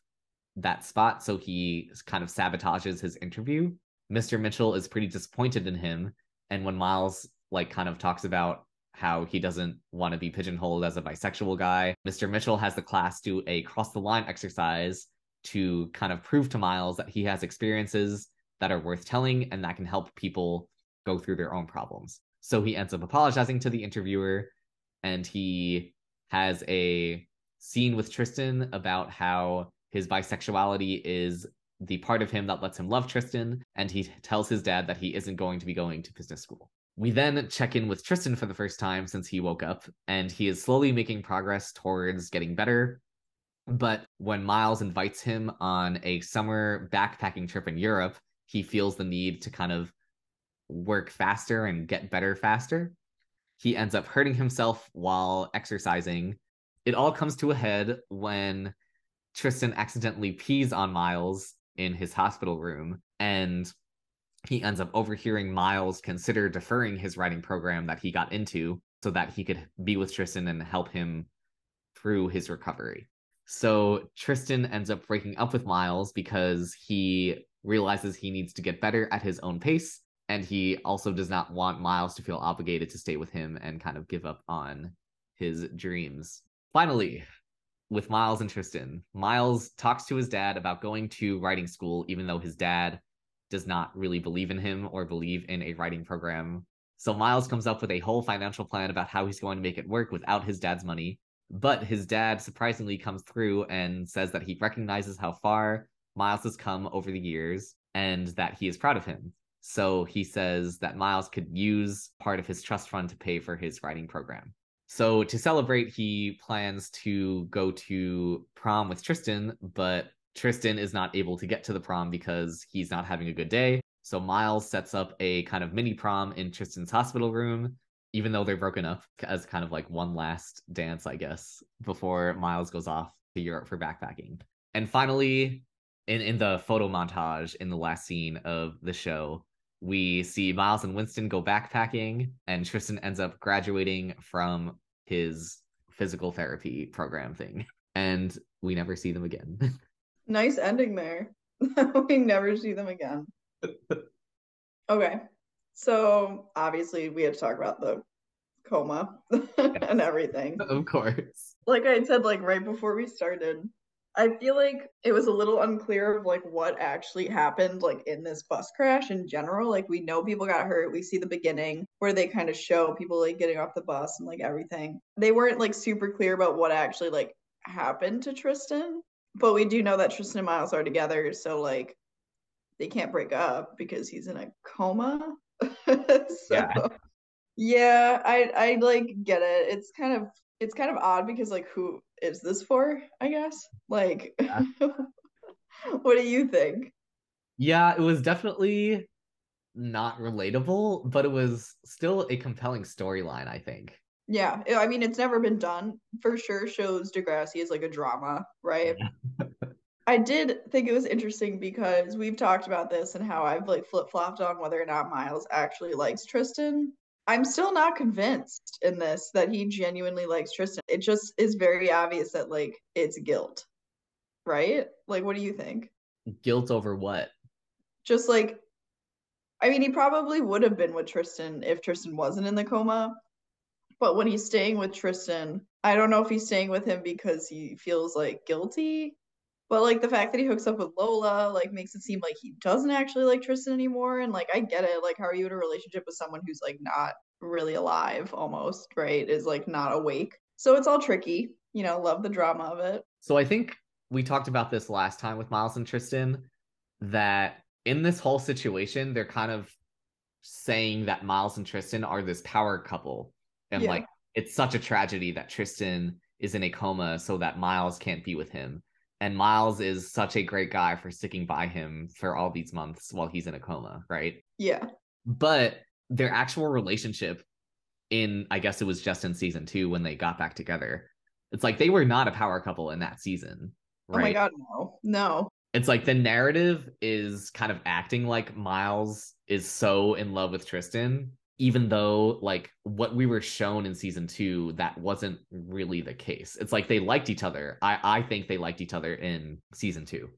that spot, so he kind of sabotages his interview. Mr. Mitchell is pretty disappointed in him, and when Miles kind of talks about how he doesn't want to be pigeonholed as a bisexual guy, Mr. Mitchell has the class do a cross-the-line exercise to kind of prove to Miles that he has experiences that are worth telling and that can help people go through their own problems. So he ends up apologizing to the interviewer, and he has a scene with Tristan about how his bisexuality is the part of him that lets him love Tristan, and he tells his dad that he isn't going to be going to business school. We then check in with Tristan for the first time since he woke up, and he is slowly making progress towards getting better. But when Miles invites him on a summer backpacking trip in Europe, he feels the need to kind of work faster and get better faster. He ends up hurting himself while exercising. It all comes to a head when Tristan accidentally pees on Miles in his hospital room, and he ends up overhearing Miles consider deferring his writing program that he got into so that he could be with Tristan and help him through his recovery. So Tristan ends up breaking up with Miles because he realizes he needs to get better at his own pace, and he also does not want Miles to feel obligated to stay with him and kind of give up on his dreams. Finally, with Miles and Tristan, Miles talks to his dad about going to writing school, even though his dad does not really believe in him or believe in a writing program. So Miles comes up with a whole financial plan about how he's going to make it work without his dad's money. But his dad surprisingly comes through and says that he recognizes how far Miles has come over the years and that he is proud of him. So he says that Miles could use part of his trust fund to pay for his writing program. So to celebrate, he plans to go to prom with Tristan, but Tristan is not able to get to the prom because he's not having a good day. So Miles sets up a kind of mini prom in Tristan's hospital room, even though they're broken up, as kind of one last dance, I guess, before Miles goes off to Europe for backpacking. And finally, in the photo montage in the last scene of the show, we see Miles and Winston go backpacking, and Tristan ends up graduating from his physical therapy program thing. And we never see them again. Nice ending there. We never see them again. Okay, so obviously we had to talk about the coma and everything. Of course. Like I said, like right before we started, I feel like it was a little unclear of like what actually happened like in this bus crash in general. Like we know people got hurt. We see the beginning where they kind of show people like getting off the bus and like everything. They weren't like super clear about what actually like happened to Tristan. But we do know that Tristan and Miles are together. So like they can't break up because he's in a coma. I like get it. It's kind of odd because like who is this for, I guess? Like, yeah. What do you think? Yeah, it was definitely not relatable, but it was still a compelling storyline, I think. Yeah, I mean, it's never been done. For sure shows Degrassi is like a drama, right? Yeah. I did think it was interesting because we've talked about this and how I've like flip-flopped on whether or not Miles actually likes Tristan. I'm still not convinced in this that he genuinely likes Tristan. It just is very obvious that, like, it's guilt, right? Like, what do you think? Guilt over what? Just, like, I mean, he probably would have been with Tristan if Tristan wasn't in the coma. But when he's staying with Tristan, I don't know if he's staying with him because he feels, like, guilty. But, like, the fact that he hooks up with Lola, like, makes it seem like he doesn't actually like Tristan anymore. And, like, I get it. Like, how are you in a relationship with someone who's, like, not really alive almost, right? Is, like, not awake. So it's all tricky. You know, love the drama of it. So I think we talked about this last time with Miles and Tristan, that in this whole situation, they're kind of saying that Miles and Tristan are this power couple. And, like, it's such a tragedy that Tristan is in a coma so that Miles can't be with him. And Miles is such a great guy for sticking by him for all these months while he's in a coma, right? Yeah. But their actual relationship in, I guess it was just in season 2 when they got back together. It's like they were not a power couple in that season, right? Oh my God, no. It's like the narrative is kind of acting like Miles is so in love with Tristan, even though like what we were shown in season 2, that wasn't really the case. It's like they liked each other. I think they liked each other in season 2,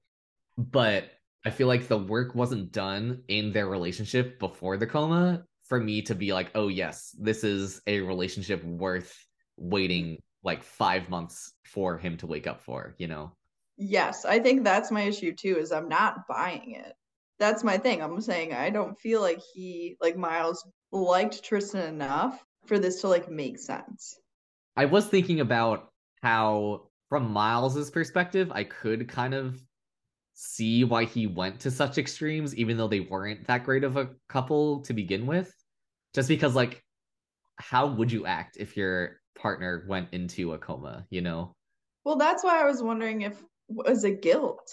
but I feel like the work wasn't done in their relationship before the coma for me to be like, oh yes, this is a relationship worth waiting like 5 months for him to wake up for, you know? Yes. I think that's my issue too, is I'm not buying it. That's my thing. I'm saying I don't feel like Miles liked Tristan enough for this to like make sense. I was thinking about how from Miles's perspective, I could kind of see why he went to such extremes, even though they weren't that great of a couple to begin with. Just because like, how would you act if your partner went into a coma, you know? Well, that's why I was wondering if it was a guilt.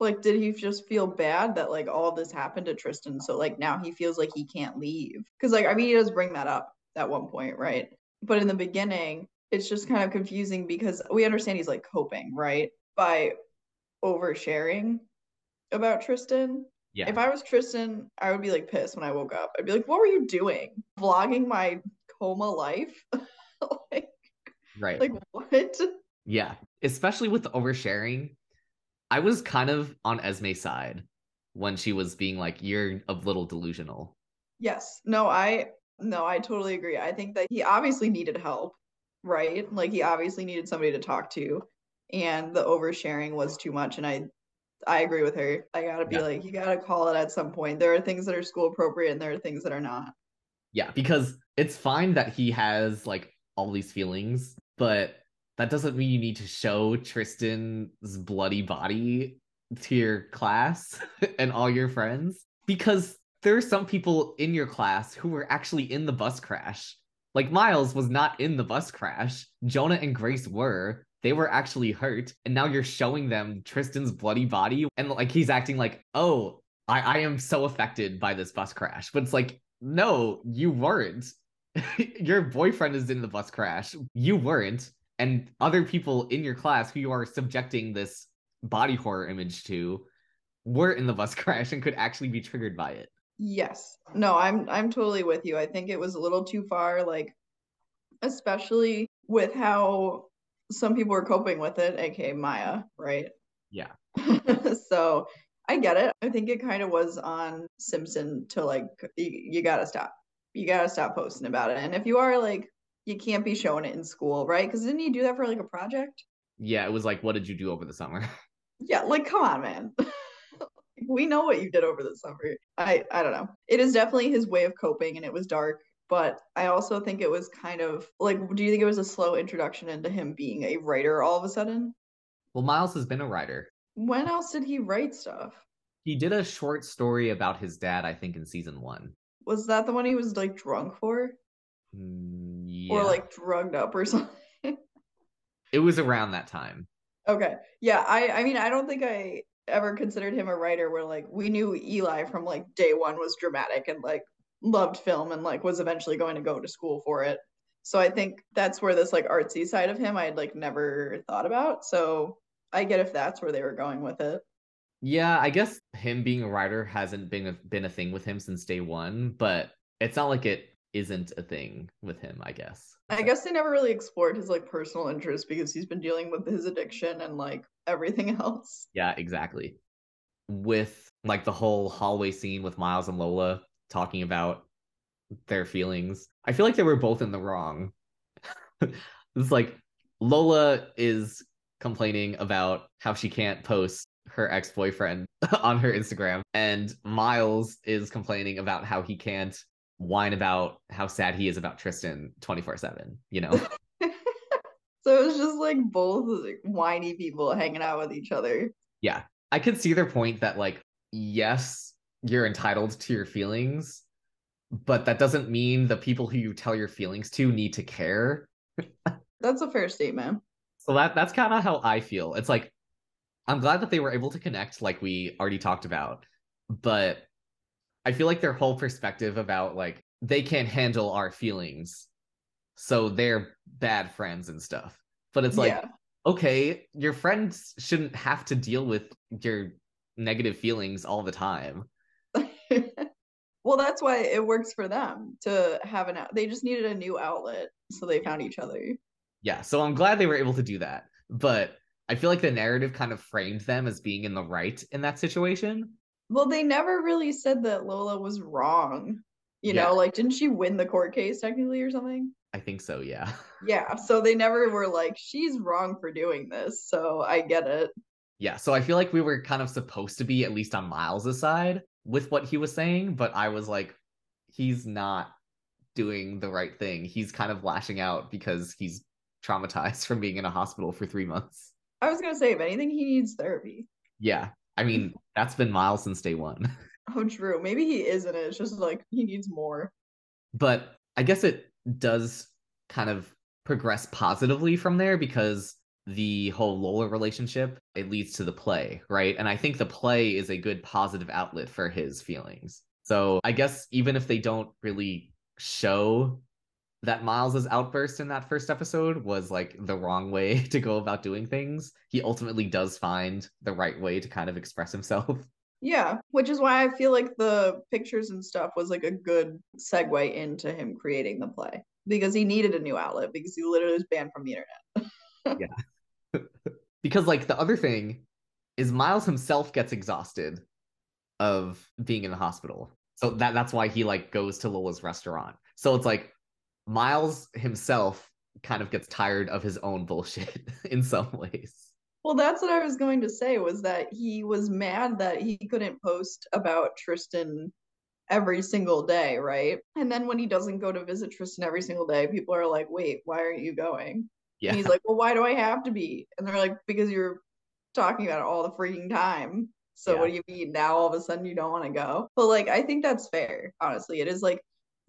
Like, did he just feel bad that, like, all this happened to Tristan? So, like, now he feels like he can't leave. Because, like, I mean, he does bring that up at one point, right? But in the beginning, it's just kind of confusing because we understand he's, like, coping, right? By oversharing about Tristan. Yeah. If I was Tristan, I would be, like, pissed when I woke up. I'd be like, what were you doing? Vlogging my coma life? Like, right. Like, what? Yeah. Especially with the oversharing. I was kind of on Esme's side when she was being like, you're a little delusional. Yes. No, I totally agree. I think that he obviously needed help, right? Like, he obviously needed somebody to talk to, and the oversharing was too much. And I agree with her. I got to be like, you got to call it at some point. There are things that are school appropriate and there are things that are not. Yeah, because it's fine that he has like all these feelings, but that doesn't mean you need to show Tristan's bloody body to your class and all your friends, because there are some people in your class who were actually in the bus crash. Like, Miles was not in the bus crash. Jonah and Grace were. They were actually hurt. And now you're showing them Tristan's bloody body. And like, he's acting like, oh, I am so affected by this bus crash. But it's like, no, you weren't. Your boyfriend is in the bus crash. You weren't. And other people in your class who you are subjecting this body horror image to were in the bus crash and could actually be triggered by it. Yes. No, I'm totally with you. I think it was a little too far, like, especially with how some people are coping with it, aka Maya, right? Yeah. So I get it. I think it kind of was on Simpson to like, you gotta stop. you gotta stop posting about it. And if you are, like, you can't be showing it in school, right? Because didn't you do that for like a project? Yeah, it was like, what did you do over the summer? Yeah, like, come on, man. We know what you did over the summer. I don't know. It is definitely his way of coping, and it was dark. But I also think it was kind of like, do you think it was a slow introduction into him being a writer all of a sudden? Well, Miles has been a writer. When else did he write stuff? He did a short story about his dad, I think, in season 1. Was that the one he was like drunk for? Yeah. Or like drugged up or something? It was around that time. Okay. Yeah. I mean, I don't think I ever considered him a writer, where like we knew Eli from like day 1 was dramatic and like loved film and like was eventually going to go to school for it. So I think that's where this like artsy side of him I had like never thought about. So I get if that's where they were going with it. Yeah, I guess him being a writer hasn't been a thing with him since day 1, but it's not like it isn't a thing with him, I guess. I guess they never really explored his like personal interests because he's been dealing with his addiction and like everything else. Yeah, exactly. With like the whole hallway scene with Miles and Lola talking about their feelings, I feel like they were both in the wrong. It's like Lola is complaining about how she can't post her ex-boyfriend on her Instagram, and Miles is complaining about how he can't whine about how sad he is about Tristan 24/7, you know? So it was just like both like whiny people hanging out with each other. Yeah, I could see their point that like, yes, you're entitled to your feelings, but that doesn't mean the people who you tell your feelings to need to care. That's a fair statement. So that's kind of how I feel. It's like, I'm glad that they were able to connect like we already talked about, but I feel like their whole perspective about like, they can't handle our feelings, so they're bad friends and stuff. But it's like, yeah, okay, your friends shouldn't have to deal with your negative feelings all the time. Well, that's why it works for them to have they just needed a new outlet, so they found each other. Yeah, so I'm glad they were able to do that. But I feel like the narrative kind of framed them as being in the right in that situation. Well, they never really said that Lola was wrong. You know, like, didn't she win the court case technically or something? I think so, yeah. Yeah, so they never were like, she's wrong for doing this, so I get it. Yeah, so I feel like we were kind of supposed to be, at least on Miles' side, with what he was saying, but I was like, he's not doing the right thing. He's kind of lashing out because he's traumatized from being in a hospital for 3 months. I was going to say, if anything, he needs therapy. Yeah. I mean, that's been Miles since day 1. Oh, true. Maybe he isn't. It's just like he needs more. But I guess it does kind of progress positively from there, because the whole Lola relationship, it leads to the play, right? And I think the play is a good positive outlet for his feelings. So I guess even if they don't really show that Miles's outburst in that first episode was like the wrong way to go about doing things, he ultimately does find the right way to kind of express himself. Yeah, which is why I feel like the pictures and stuff was like a good segue into him creating the play, because he needed a new outlet, because he literally was banned from the internet. Yeah. Because like the other thing is Miles himself gets exhausted of being in the hospital. So that's why he like goes to Lola's restaurant. So it's like, Miles himself kind of gets tired of his own bullshit in some ways. Well, that's what I was going to say, was that he was mad that he couldn't post about Tristan every single day, right? And then when he doesn't go to visit Tristan every single day, people are like, wait, why aren't you going? Yeah. And he's like, well, why do I have to be? And they're like, because you're talking about it all the freaking time. So What do you mean now all of a sudden you don't want to go? But like, I think that's fair, honestly. It is like,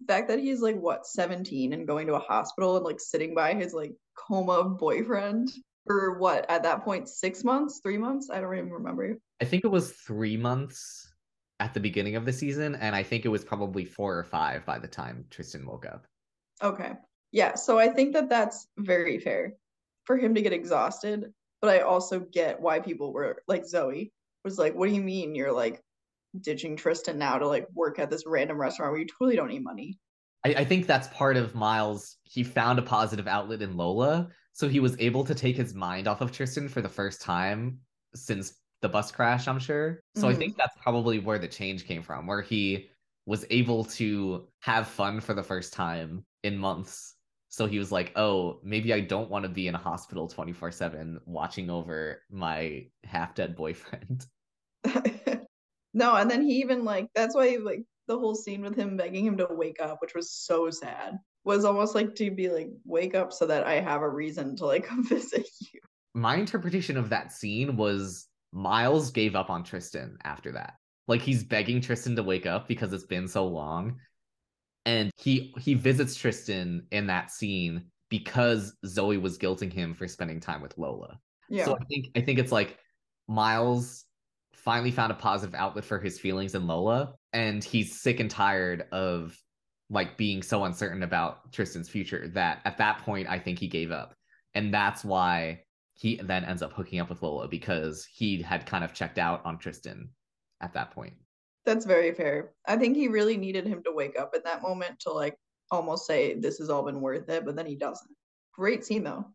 the fact that he's like, what, 17 and going to a hospital and like sitting by his like coma boyfriend for what, at that point, 6 months, 3 months? I don't even remember. I think it was 3 months at the beginning of the season, and I think it was probably 4 or 5 by the time Tristan woke up. Okay. Yeah, so I think that that's very fair for him to get exhausted, but I also get why people were like, Zoe was like, what do you mean you're like ditching Tristan now to like work at this random restaurant where you totally don't need money? I think that's part of Miles. He found a positive outlet in Lola, so he was able to take his mind off of Tristan for the first time since the bus crash, I'm sure. So I think that's probably where the change came from, where he was able to have fun for the first time in months. So he was like, oh, maybe I don't want to be in a hospital 24/7 watching over my half-dead boyfriend. No, and then he even, like, that's why, like, the whole scene with him begging him to wake up, which was so sad, was almost like to be like, wake up so that I have a reason to, like, come visit you. My interpretation of that scene was Miles gave up on Tristan after that. Like, he's begging Tristan to wake up because it's been so long. And he visits Tristan in that scene because Zoe was guilting him for spending time with Lola. Yeah. So I think it's like Miles finally found a positive outlet for his feelings in Lola, and he's sick and tired of, like, being so uncertain about Tristan's future that at that point I think he gave up. And that's why he then ends up hooking up with Lola, because he had kind of checked out on Tristan at that point. That's very fair. I think he really needed him to wake up in that moment to, like, almost say this has all been worth it, but then he doesn't. Great scene, though.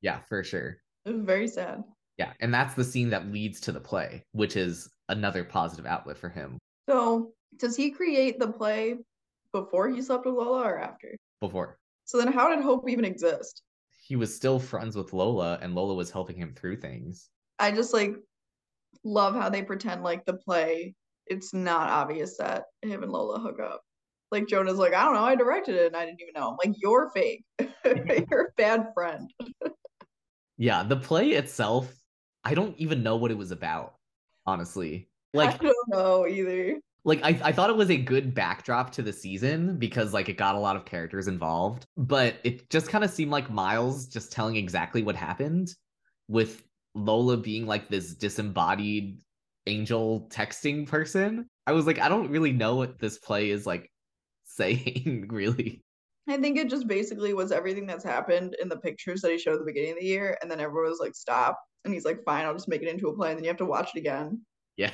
Yeah, for sure. It was very sad. Yeah, and that's the scene that leads to the play, which is another positive outlet for him. So, does he create the play before he slept with Lola or after? Before. So then how did Hope even exist? He was still friends with Lola, and Lola was helping him through things. I just, like, love how they pretend like the play, it's not obvious that him and Lola hook up. Like, Jonah's like, I don't know, I directed it and I didn't even know. I'm like, you're fake. You're a bad friend. Yeah, the play itself, I don't even know what it was about, honestly. Like, I don't know either. Like, I thought it was a good backdrop to the season because, like, it got a lot of characters involved. But it just kind of seemed like Miles just telling exactly what happened, with Lola being, like, this disembodied angel texting person. I was like, I don't really know what this play is, like, saying, really. I think it just basically was everything that's happened in the pictures that he showed at the beginning of the year, and then everyone was like, stop, and he's like, fine, I'll just make it into a play, and then you have to watch it again. Yeah.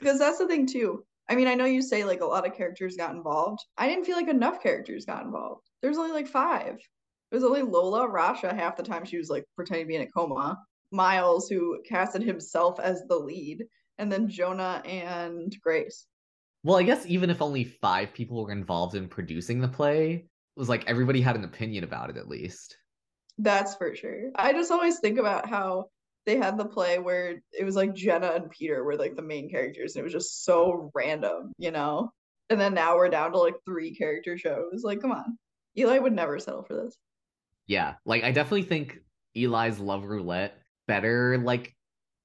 Because that's the thing, too. I mean, I know you say, like, a lot of characters got involved. I didn't feel like enough characters got involved. There's only, like, 5. It was only Lola, Rasha, half the time she was, like, pretending to be in a coma, Miles, who casted himself as the lead, and then Jonah and Grace. Well, I guess even if only 5 people were involved in producing the play, it was like everybody had an opinion about it, at least. That's for sure. I just always think about how they had the play where it was like Jenna and Peter were, like, the main characters, and it was just so random, you know? And then now we're down to, like, 3 character shows. Like, come on. Eli would never settle for this. Yeah. Like, I definitely think Eli's love roulette better, like,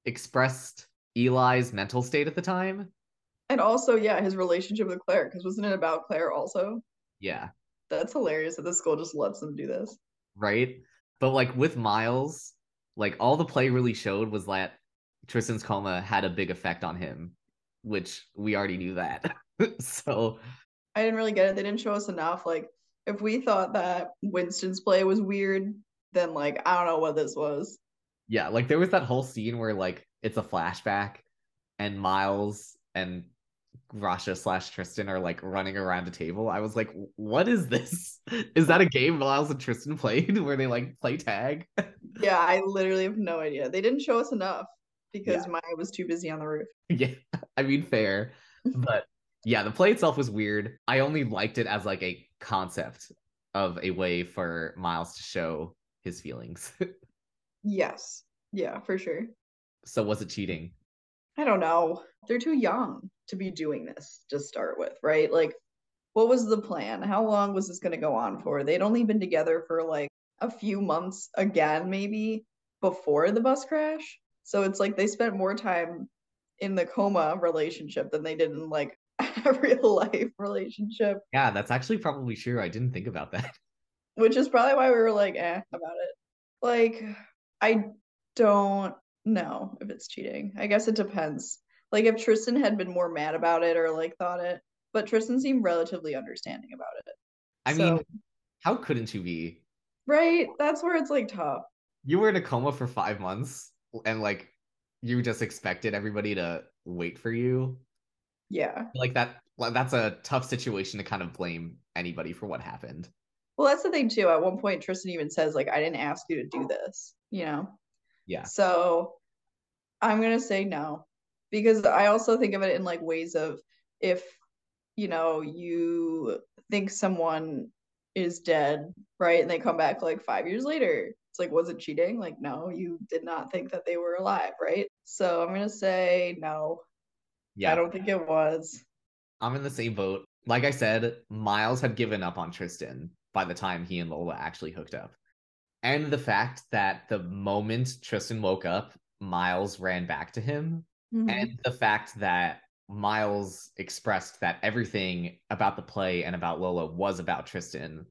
expressed Eli's mental state at the time. And also, yeah, his relationship with Claire, because wasn't it about Claire also? Yeah. That's hilarious that the school just lets them do this. Right? But, like, with Miles, like, all the play really showed was that Tristan's coma had a big effect on him, which we already knew that. So I didn't really get it. They didn't show us enough. Like, if we thought that Winston's play was weird, then, like, I don't know what this was. Yeah, like, there was that whole scene where, like, it's a flashback and Miles and Rasha / Tristan are, like, running around the table. I was like, what is this? Is that a game Miles and Tristan played where they, like, play tag? Yeah, I literally have no idea. They didn't show us enough because Maya was too busy on the roof. Yeah, I mean, fair. But yeah, the play itself was weird. I only liked it as, like, a concept of a way for Miles to show his feelings. Yes. Yeah, for sure. So was it cheating? I don't know. They're too young to be doing this to start with, right? Like, what was the plan? How long was this going to go on for? They'd only been together for, like, a few months again, maybe, before the bus crash. So it's like they spent more time in the coma relationship than they did in, like, a real life relationship. Yeah, that's actually probably true. I didn't think about that. Which is probably why we were like, about it. Like, I don't know if it's cheating. I guess it depends. Like, if Tristan had been more mad about it or, like, thought it, but Tristan seemed relatively understanding about it. I mean, how couldn't you be? Right? That's where it's, like, tough. You were in a coma for 5 months and, like, you just expected everybody to wait for you. Yeah. Like, that's a tough situation to kind of blame anybody for what happened. Well, that's the thing, too. At one point, Tristan even says, like, I didn't ask you to do this, you know? Yeah. So I'm going to say no, because I also think of it in, like, ways of, if you know, you think someone is dead, right? And they come back like 5 years later. It's like, was it cheating? Like, no, you did not think that they were alive, right? So I'm gonna say no. Yeah, I don't think it was. I'm in the same boat. Like I said, Miles had given up on Tristan by the time he and Lola actually hooked up. And the fact that the moment Tristan woke up, Miles ran back to him. Mm-hmm. And the fact that Miles expressed that everything about the play and about Lola was about Tristan,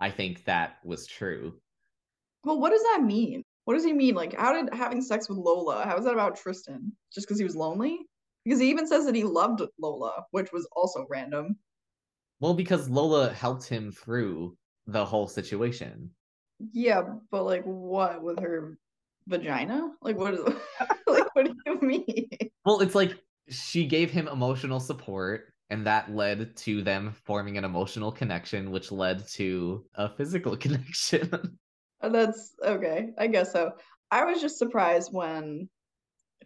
I think that was true. Well, what does that mean? What does he mean? Like, how did having sex with Lola, how is that about Tristan? Just because he was lonely? Because he even says that he loved Lola, which was also random. Well, because Lola helped him through the whole situation. Yeah, but like what? With her vagina? Like what is like what do you mean? Well, it's like she gave him emotional support, and that led to them forming an emotional connection, which led to a physical connection. That's okay. I guess so. I was just surprised when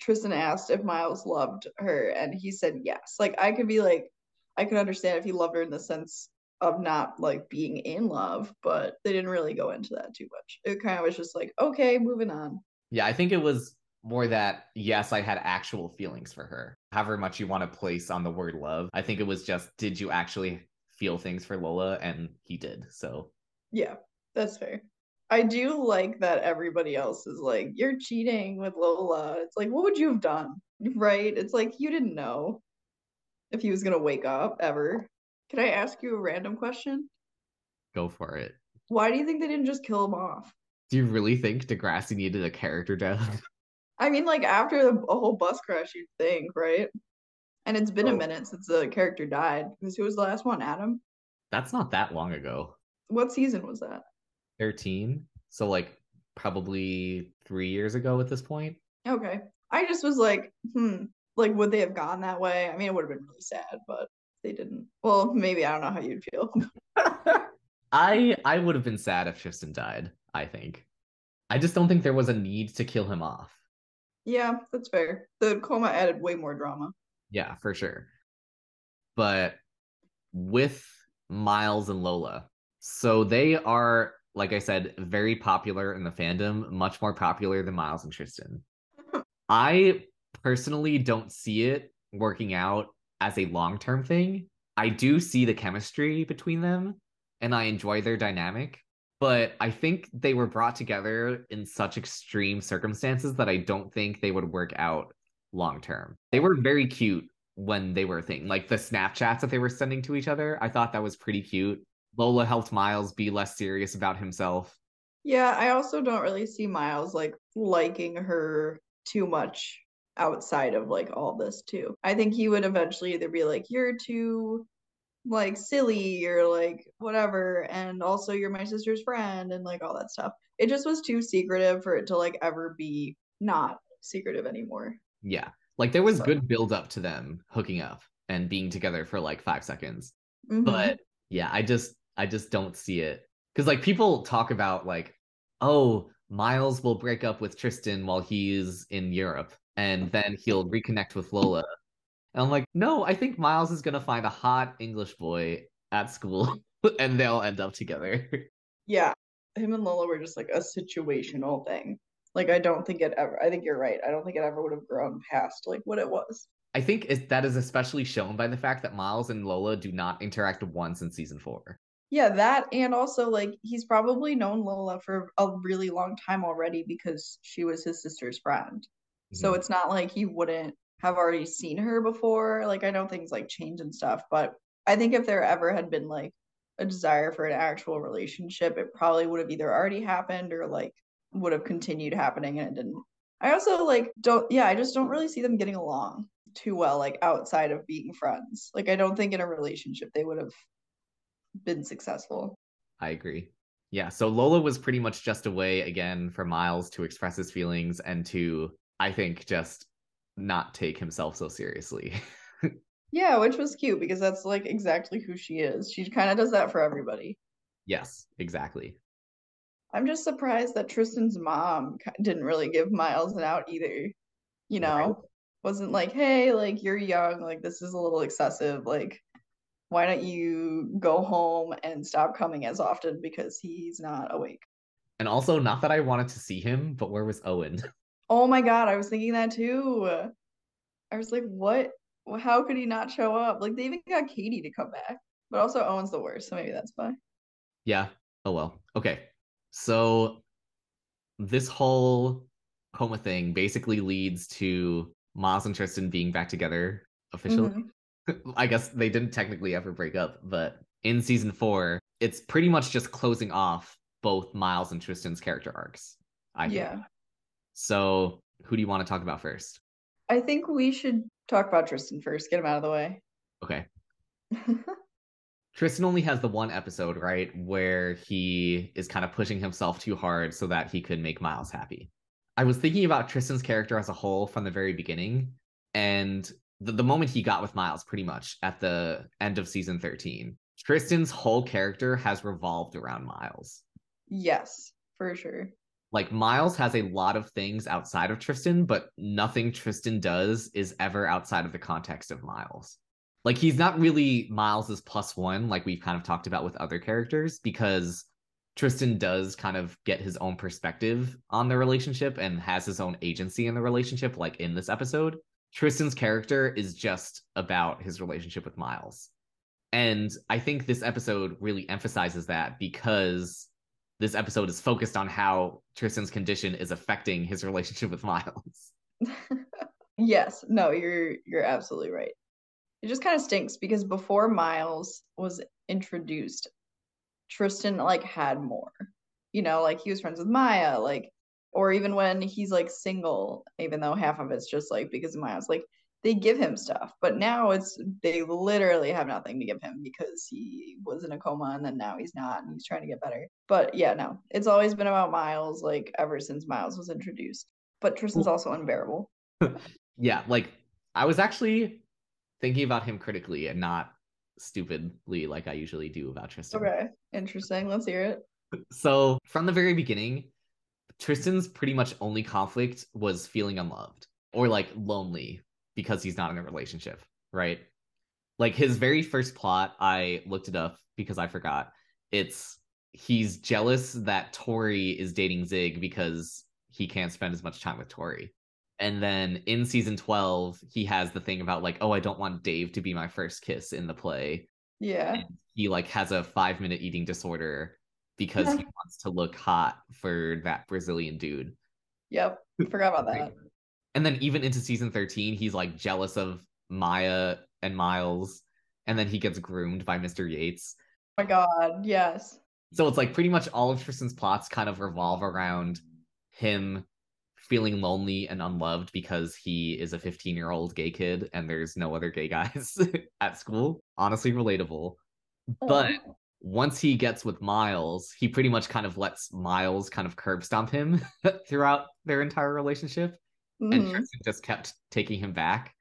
Tristan asked if Miles loved her and he said yes. Like I could be like, I could understand if he loved her in the sense of not like being in love, but they didn't really go into that too much. It kind of was just like, okay, moving on. Yeah, I think it was more that, yes, I had actual feelings for her. However much you want to place on the word love, I think it was just, did you actually feel things for Lola? And he did, so. Yeah, that's fair. I do like that everybody else is like, you're cheating with Lola. It's like, what would you have done? Right? It's like, you didn't know if he was going to wake up ever. Can I ask you a random question? Go for it. Why do you think they didn't just kill him off? Do you really think Degrassi needed a character death? I mean, like, after a whole bus crash, you'd think, right? And it's been a minute since the character died. Because who was the last one? Adam? That's not that long ago. What season was that? 13, so like probably 3 years ago at this point. Okay. I just was like, like would they have gone that way? I mean, it would have been really sad, but they didn't. Well, maybe I don't know how you'd feel. I would have been sad if Tristan died, I think. I just don't think there was a need to kill him off. Yeah, that's fair. The coma added way more drama. Yeah, for sure. But with Miles and Lola, so they are, like I said, very popular in the fandom, much more popular than Miles and Tristan. I personally don't see it working out as a long-term thing. I do see the chemistry between them, and I enjoy their dynamic, but I think they were brought together in such extreme circumstances that I don't think they would work out long-term. They were very cute when they were a thing. Like, the Snapchats that they were sending to each other, I thought that was pretty cute. Lola helped Miles be less serious about himself. Yeah, I also don't really see Miles, like, liking her too much outside of, like, all this, too. I think he would eventually either be like, you're too, like, silly or, like, whatever, and also you're my sister's friend and, like, all that stuff. It just was too secretive for it to, like, ever be not secretive anymore. Yeah, like, there was good build-up to them hooking up and being together for, like, 5 seconds. Mm-hmm. But, yeah, I just don't see it. Because, like, people talk about, like, oh, Miles will break up with Tristan while he's in Europe, and then he'll reconnect with Lola. And I'm like, no, I think Miles is going to find a hot English boy at school, and they'll end up together. Yeah, him and Lola were just, like, a situational thing. Like, I think you're right. I don't think it ever would have grown past, like, what it was. I think that is especially shown by the fact that Miles and Lola do not interact once in season 4. Yeah, that, and also, like, he's probably known Lola for a really long time already because she was his sister's friend. Mm-hmm. So it's not like he wouldn't have already seen her before. Like, I know things, like, change and stuff, but I think if there ever had been, like, a desire for an actual relationship, it probably would have either already happened or, like, would have continued happening, and it didn't. I also, like, I just don't really see them getting along too well, like, outside of being friends. Like, I don't think in a relationship they would have been successful. I agree. Yeah, so Lola was pretty much just a way, again, for Miles to express his feelings and to, I think, just not take himself so seriously. Yeah, which was cute because that's, like, exactly who she is. She kind of does that for everybody. Yes, exactly. I'm just surprised that Tristan's mom didn't really give Miles an out either, you know? Right. Wasn't like, hey, like, you're young, like, this is a little excessive, like, why don't you go home and stop coming as often because he's not awake. And also, not that I wanted to see him, but where was Owen? Oh my god, I was thinking that too. I was like, what? How could he not show up? Like, they even got Katie to come back. But also, Owen's the worst, so maybe that's why. Yeah. Oh, well. Okay. So this whole coma thing basically leads to Miles and Tristan being back together officially. Mm-hmm. I guess they didn't technically ever break up, but in season 4, it's pretty much just closing off both Miles and Tristan's character arcs, I think. Yeah. So who do you want to talk about first? I think we should talk about Tristan first. Get him out of the way. Okay. Tristan only has the one episode, right, where he is kind of pushing himself too hard so that he could make Miles happy. I was thinking about Tristan's character as a whole from the very beginning, and the moment he got with Miles, pretty much, at the end of season 13. Tristan's whole character has revolved around Miles. Yes, for sure. Like, Miles has a lot of things outside of Tristan, but nothing Tristan does is ever outside of the context of Miles. Like, he's not really Miles's plus one, like we've kind of talked about with other characters, because Tristan does kind of get his own perspective on the relationship and has his own agency in the relationship, like in this episode. Tristan's character is just about his relationship with Miles. And I think this episode really emphasizes that, because this episode is focused on how Tristan's condition is affecting his relationship with Miles. Yes, no, you're absolutely right. It just kind of stinks because before Miles was introduced, Tristan like had more, you know, like he was friends with Maya, like, or even when he's like single, even though half of it's just like because of Miles, like they give him stuff, but now it's, they literally have nothing to give him because he was in a coma and then now he's not and he's trying to get better. But yeah, no, it's always been about Miles, like ever since Miles was introduced, but Tristan's also unbearable. Yeah. Like, I was actually thinking about him critically and not stupidly like I usually do about Tristan. Okay, interesting. Let's hear it. So from the very beginning, Tristan's pretty much only conflict was feeling unloved or like lonely because he's not in a relationship, right? Like his very first plot, I looked it up because I forgot. It's he's jealous that Tori is dating Zig because he can't spend as much time with Tori. And then in season 12, he has the thing about like, oh, I don't want Dave to be my first kiss in the play. Yeah. And he like has a 5-minute eating disorder because he wants to look hot for that Brazilian dude. Yep. Forgot about that. And then even into season 13, he's like jealous of Maya and Miles. And then he gets groomed by Mr. Yates. Oh my God. Yes. So it's like pretty much all of Tristan's plots kind of revolve around him feeling lonely and unloved because he is a 15-year-old gay kid and there's no other gay guys at school. Honestly, relatable. Oh. But once he gets with Miles, he pretty much kind of lets Miles kind of curb stomp him throughout their entire relationship. Mm-hmm. And Tristan just kept taking him back.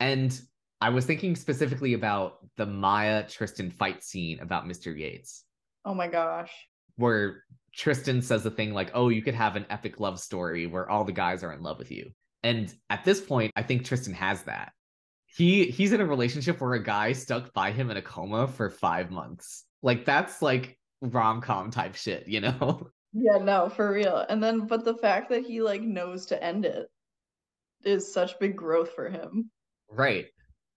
And I was thinking specifically about the Maya-Tristan fight scene about Mr. Yates. Oh my gosh. Where Tristan says the thing like, oh, you could have an epic love story where all the guys are in love with you. And at this point, I think Tristan has that. He's in a relationship where a guy stuck by him in a coma for 5 months. Like, that's like rom-com type shit, you know? Yeah, no, for real. And then, but the fact that he like knows to end it is such big growth for him. Right.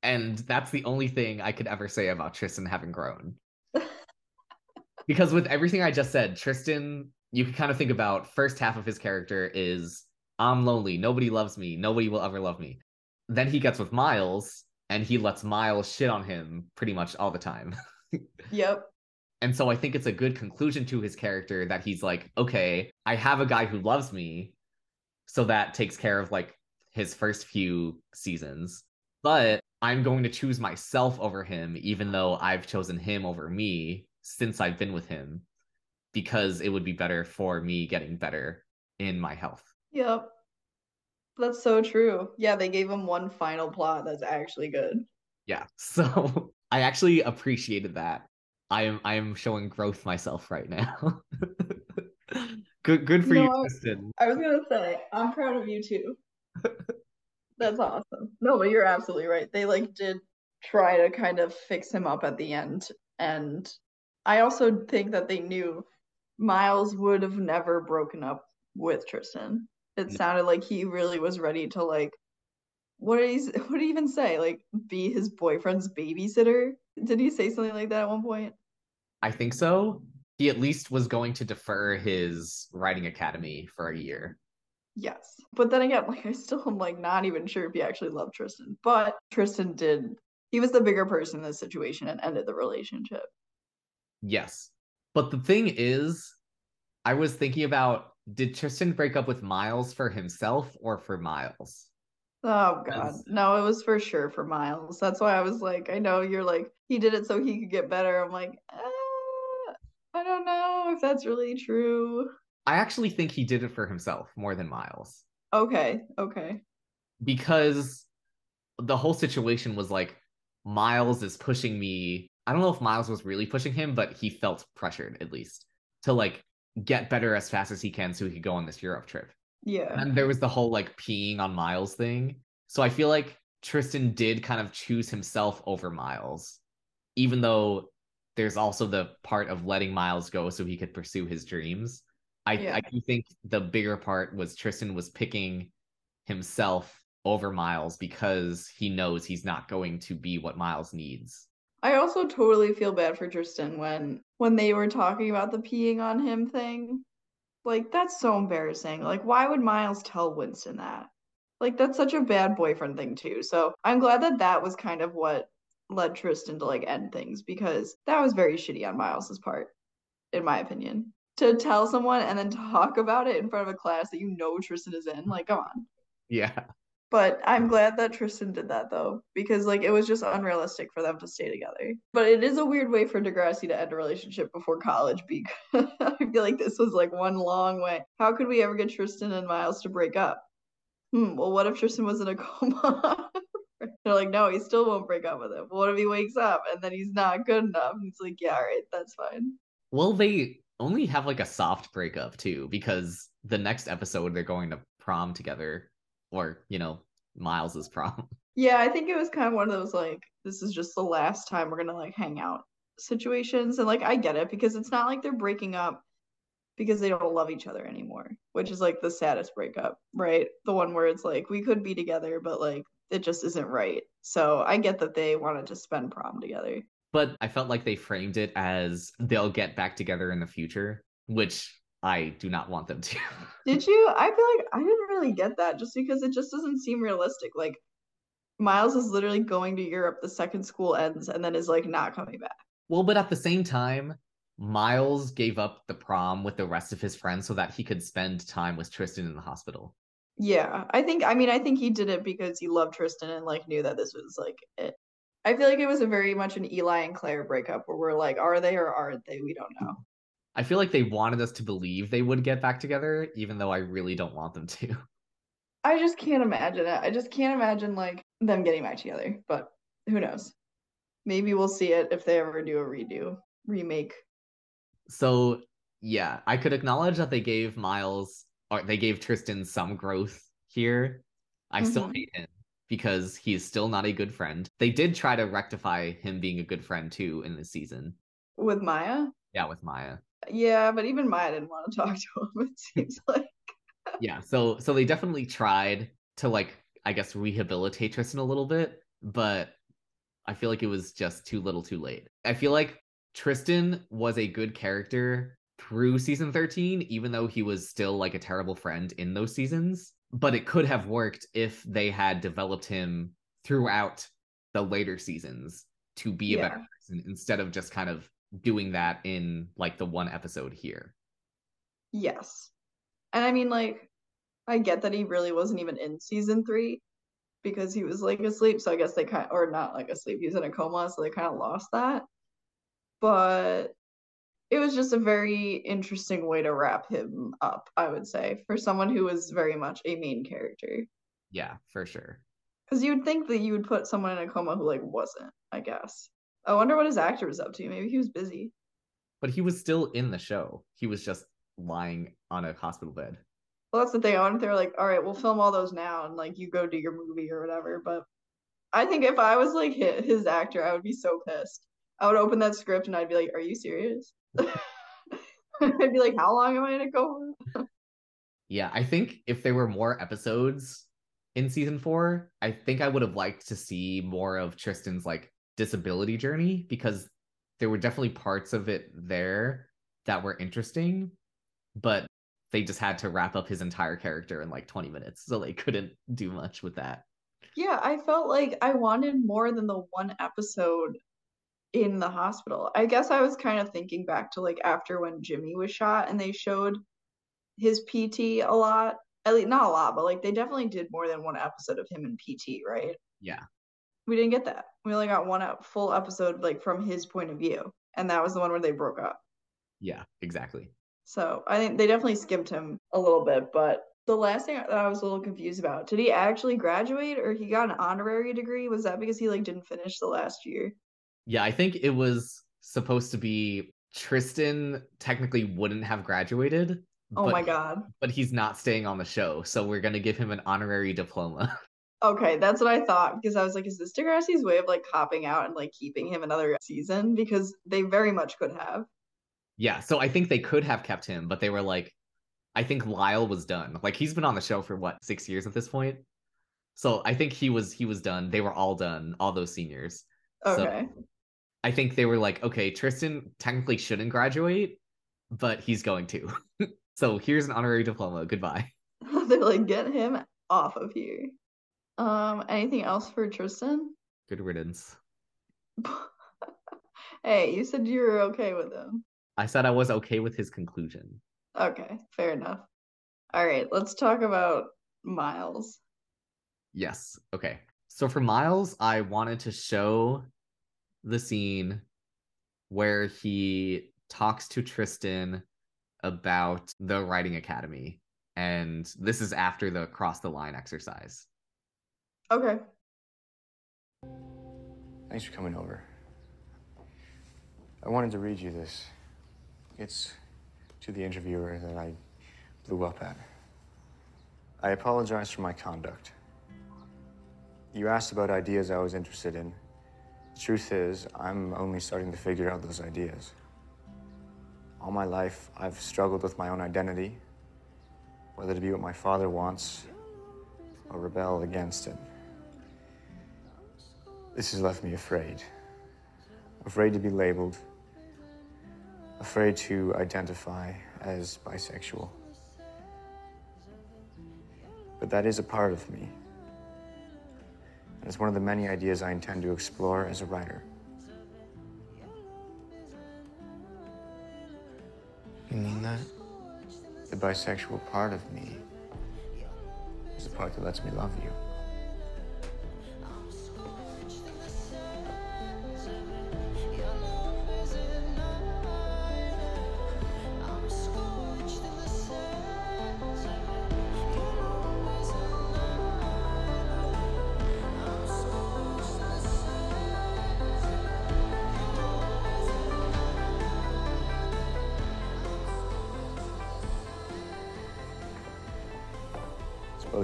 And that's the only thing I could ever say about Tristan having grown. Because with everything I just said, Tristan, you can kind of think about first half of his character is, I'm lonely, nobody loves me, nobody will ever love me. Then he gets with Miles, and he lets Miles shit on him pretty much all the time. Yep. And so I think it's a good conclusion to his character that he's like, okay, I have a guy who loves me, so that takes care of like his first few seasons. But I'm going to choose myself over him, even though I've chosen him over me since I've been with him, because it would be better for me getting better in my health. Yep. That's so true. Yeah, they gave him one final plot that's actually good. Yeah, so I actually appreciated that. I am showing growth myself right now. Good for you, Tristan. I was going to say, I'm proud of you too. That's awesome. No, but you're absolutely right. They like did try to kind of fix him up at the end. And I also think that they knew Miles would have never broken up with Tristan. It sounded like he really was ready to, like, what did he even say? Like, be his boyfriend's babysitter? Did he say something like that at one point? I think so. He at least was going to defer his writing academy for a year. Yes. But then again, like, I still am, like, not even sure if he actually loved Tristan. But Tristan did. He was the bigger person in this situation and ended the relationship. Yes. But the thing is, I was thinking about, did Tristan break up with Miles for himself or for Miles? Oh, God. No, it was for sure for Miles. That's why I was like, I know you're like, he did it so he could get better. I'm like, I don't know if that's really true. I actually think he did it for himself more than Miles. Okay. Because the whole situation was like, Miles is pushing me. I don't know if Miles was really pushing him, but he felt pressured, at least, to, like, get better as fast as he can so he could go on this Europe trip. Yeah. And there was the whole, like, peeing on Miles thing. So I feel like Tristan did kind of choose himself over Miles, even though there's also the part of letting Miles go so he could pursue his dreams. I do think the bigger part was Tristan was picking himself over Miles because he knows he's not going to be what Miles needs. I also totally feel bad for Tristan when they were talking about the peeing on him thing. Like, that's so embarrassing. Like, why would Miles tell Winston that? Like, that's such a bad boyfriend thing, too. So I'm glad that that was kind of what led Tristan to, like, end things, because that was very shitty on Miles's part, in my opinion. To tell someone and then talk about it in front of a class that you know Tristan is in. Like, come on. Yeah. But I'm glad that Tristan did that, though, because, like, it was just unrealistic for them to stay together. But it is a weird way for Degrassi to end a relationship before college, because I feel like this was, like, one long way. How could we ever get Tristan and Miles to break up? Well, what if Tristan was in a coma? They're like, no, he still won't break up with him. What if he wakes up and then he's not good enough? And it's like, yeah, all right, that's fine. Well, they only have, like, a soft breakup, too, because the next episode they're going to prom together. Or, you know, Miles's prom. Yeah, I think it was kind of one of those, like, this is just the last time we're gonna, like, hang out situations. And, like, I get it, because it's not like they're breaking up because they don't love each other anymore, which is, like, the saddest breakup, right? The one where it's like, we could be together, but, like, it just isn't right. So I get that they wanted to spend prom together. But I felt like they framed it as they'll get back together in the future, which I do not want them to. Did you? I feel like I didn't really get that, just because it just doesn't seem realistic. Like, Miles is literally going to Europe the second school ends and then is, like, not coming back. Well, but at the same time, Miles gave up the prom with the rest of his friends so that he could spend time with Tristan in the hospital. Yeah, I think he did it because he loved Tristan and, like, knew that this was, like, it. I feel like it was a very much an Eli and Claire breakup where we're like, are they or aren't they? We don't know. I feel like they wanted us to believe they would get back together, even though I really don't want them to. I just can't imagine it. I just can't imagine, like, them getting back together, but who knows? Maybe we'll see it if they ever do a remake. So, yeah, I could acknowledge that they gave Tristan some growth here. I still hate him because he is still not a good friend. They did try to rectify him being a good friend, too, in this season. With Maya? Yeah, with Maya. Yeah, but even Maya didn't want to talk to him, it seems like. Yeah, so they definitely tried to, like, I guess, rehabilitate Tristan a little bit, but I feel like it was just too little too late. I feel like Tristan was a good character through season 13, even though he was still, like, a terrible friend in those seasons. But it could have worked if they had developed him throughout the later seasons to be a better person, instead of just kind of doing that in, like, the one episode here. Yes. And I mean, like, I get that he really wasn't even in season 3 because he was, like, asleep. So I guess they kind of, or not, like, asleep. He was in a coma, so they kind of lost that. But it was just a very interesting way to wrap him up, I would say, for someone who was very much a main character. Yeah, for sure. Because you would think that you would put someone in a coma who, like, wasn't, I guess. I wonder what his actor was up to. Maybe he was busy. But he was still in the show. He was just lying on a hospital bed. Well, that's the thing. I wonder if they were like, all right, we'll film all those now and, like, you go do your movie or whatever. But I think if I was like his actor, I would be so pissed. I would open that script and I'd be like, are you serious? I'd be like, how long am I going to go? Yeah, I think if there were more episodes in season 4, I think I would have liked to see more of Tristan's like disability journey, because there were definitely parts of it there that were interesting, but they just had to wrap up his entire character in like 20 minutes. So they couldn't do much with that. Yeah, I felt like I wanted more than the one episode in the hospital. I guess I was kind of thinking back to like after when Jimmy was shot and they showed his PT a lot. At least not a lot, but like they definitely did more than one episode of him in PT, right? Yeah. We didn't get that. We only got one full episode like from his point of view. And that was the one where they broke up. Yeah, exactly. So I think they definitely skimped him a little bit. But the last thing that I was a little confused about, did he actually graduate or he got an honorary degree? Was that because he like didn't finish the last year? Yeah, I think it was supposed to be Tristan technically wouldn't have graduated. Oh my God. But he's not staying on the show. So we're going to give him an honorary diploma. Okay, that's what I thought, because I was like, is this Degrassi's way of like hopping out and like keeping him another season? Because they very much could have. Yeah, so I think they could have kept him, but they were like, I think Lyle was done. Like, he's been on the show for what, 6 years at this point? So I think he was done. They were all done, all those seniors. Okay. So I think they were like, okay, Tristan technically shouldn't graduate, but he's going to. So here's an honorary diploma. Goodbye. They're like, get him off of here. Anything else for Tristan? Good riddance. Hey, you said you were okay with him. I said I was okay with his conclusion. Okay, fair enough. All right, let's talk about Miles. Yes, okay. So for Miles, I wanted to show the scene where he talks to Tristan about the writing academy. And this is after the cross the line exercise. Okay. Thanks for coming over. I wanted to read you this. It's to the interviewer that I blew up at. I apologize for my conduct. You asked about ideas I was interested in. The truth is, I'm only starting to figure out those ideas. All my life, I've struggled with my own identity, whether to be what my father wants or rebel against it. This has left me afraid. Afraid to be labeled. Afraid to identify as bisexual. But that is a part of me. And it's one of the many ideas I intend to explore as a writer. You mean that? The bisexual part of me is the part that lets me love you.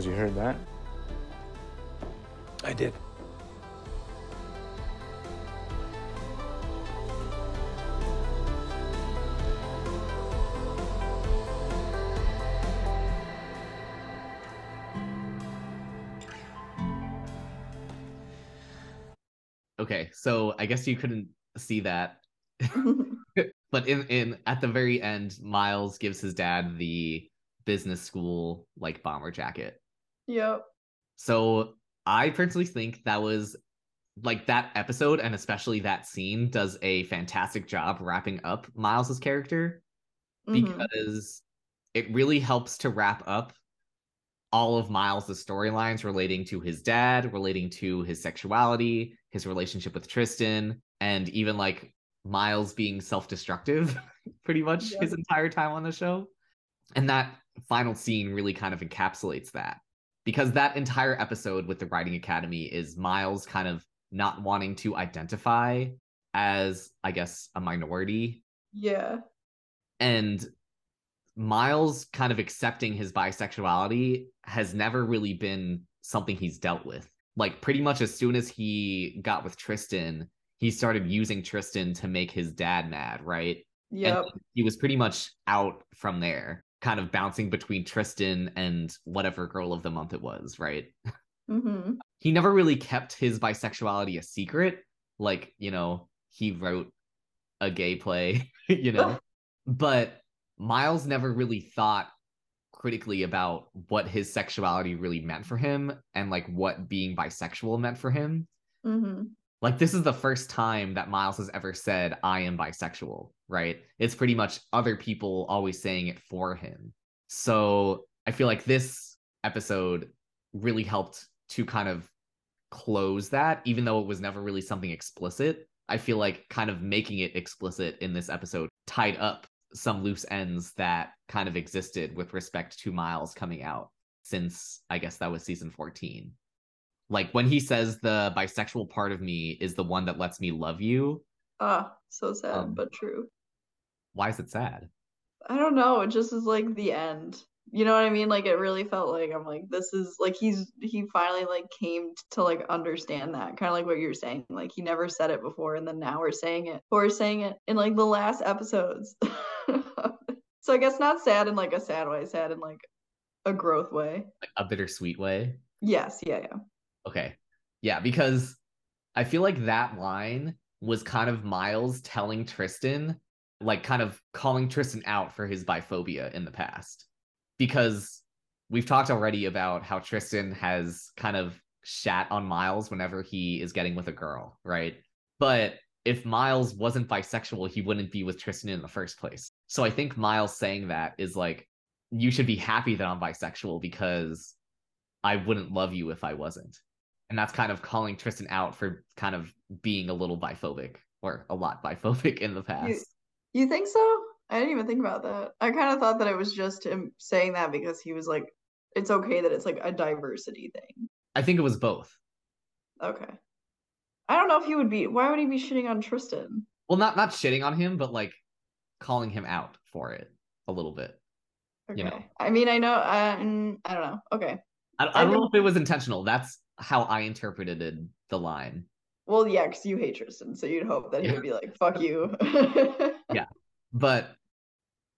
You heard that? I did. Okay, so I guess you couldn't see that. But in at the very end, Miles gives his dad the business school like bomber jacket. Yep. So I personally think that was like that episode, and especially that scene, does a fantastic job wrapping up Miles's character, because it really helps to wrap up all of Miles's storylines relating to his dad, relating to his sexuality, his relationship with Tristan, and even like Miles being self-destructive pretty much his entire time on the show. And that final scene really kind of encapsulates that. Because that entire episode with the writing academy is Miles kind of not wanting to identify as, I guess, a minority. Yeah. And Miles kind of accepting his bisexuality has never really been something he's dealt with. like pretty much as soon as he got with Tristan, he started using Tristan to make his dad mad, right? Yeah. He was pretty much out from there, kind of bouncing between Tristan and whatever girl of the month it was, right? Mm-hmm. He never really kept his bisexuality a secret. Like, you know, he wrote a gay play, you know? But Miles never really thought critically about what his sexuality really meant for him and like what being bisexual meant for him. Mm-hmm. Like, this is the first time that Miles has ever said, I am bisexual, right? It's pretty much other people always saying it for him. So I feel like this episode really helped to kind of close that, even though it was never really something explicit. I feel like kind of making it explicit in this episode tied up some loose ends that kind of existed with respect to Miles coming out since, I guess, that was season 14. Like, when he says the bisexual part of me is the one that lets me love you. So sad, but true. Why is it sad? I don't know. It just is like the end. You know what I mean? Like, it really felt like, I'm like, this is like, he finally like came to like understand that, kind of like what you're saying. Like, he never said it before, and then now we're saying it in like the last episodes. So I guess not sad in like a sad way, sad in like a growth way. Like a bittersweet way? Yes, yeah. Okay. Yeah, because I feel like that line was kind of Miles telling Tristan, like kind of calling Tristan out for his biphobia in the past. Because we've talked already about how Tristan has kind of shat on Miles whenever he is getting with a girl, right? But if Miles wasn't bisexual, he wouldn't be with Tristan in the first place. So I think Miles saying that is like, you should be happy that I'm bisexual because I wouldn't love you if I wasn't. And that's kind of calling Tristan out for kind of being a little biphobic, or a lot biphobic in the past. You think so? I didn't even think about that. I kind of thought that it was just him saying that because he was like, it's okay that it's like a diversity thing. I think it was both. Okay. I don't know if he would be, why would he be shitting on Tristan? Well, not shitting on him, but like calling him out for it a little bit. Okay. You know? I mean, I know, I don't know. Okay. I don't know if it was intentional. That's how I interpreted the line. Well, yeah, because you hate Tristan, so you'd hope that he would be like, fuck you. Yeah. But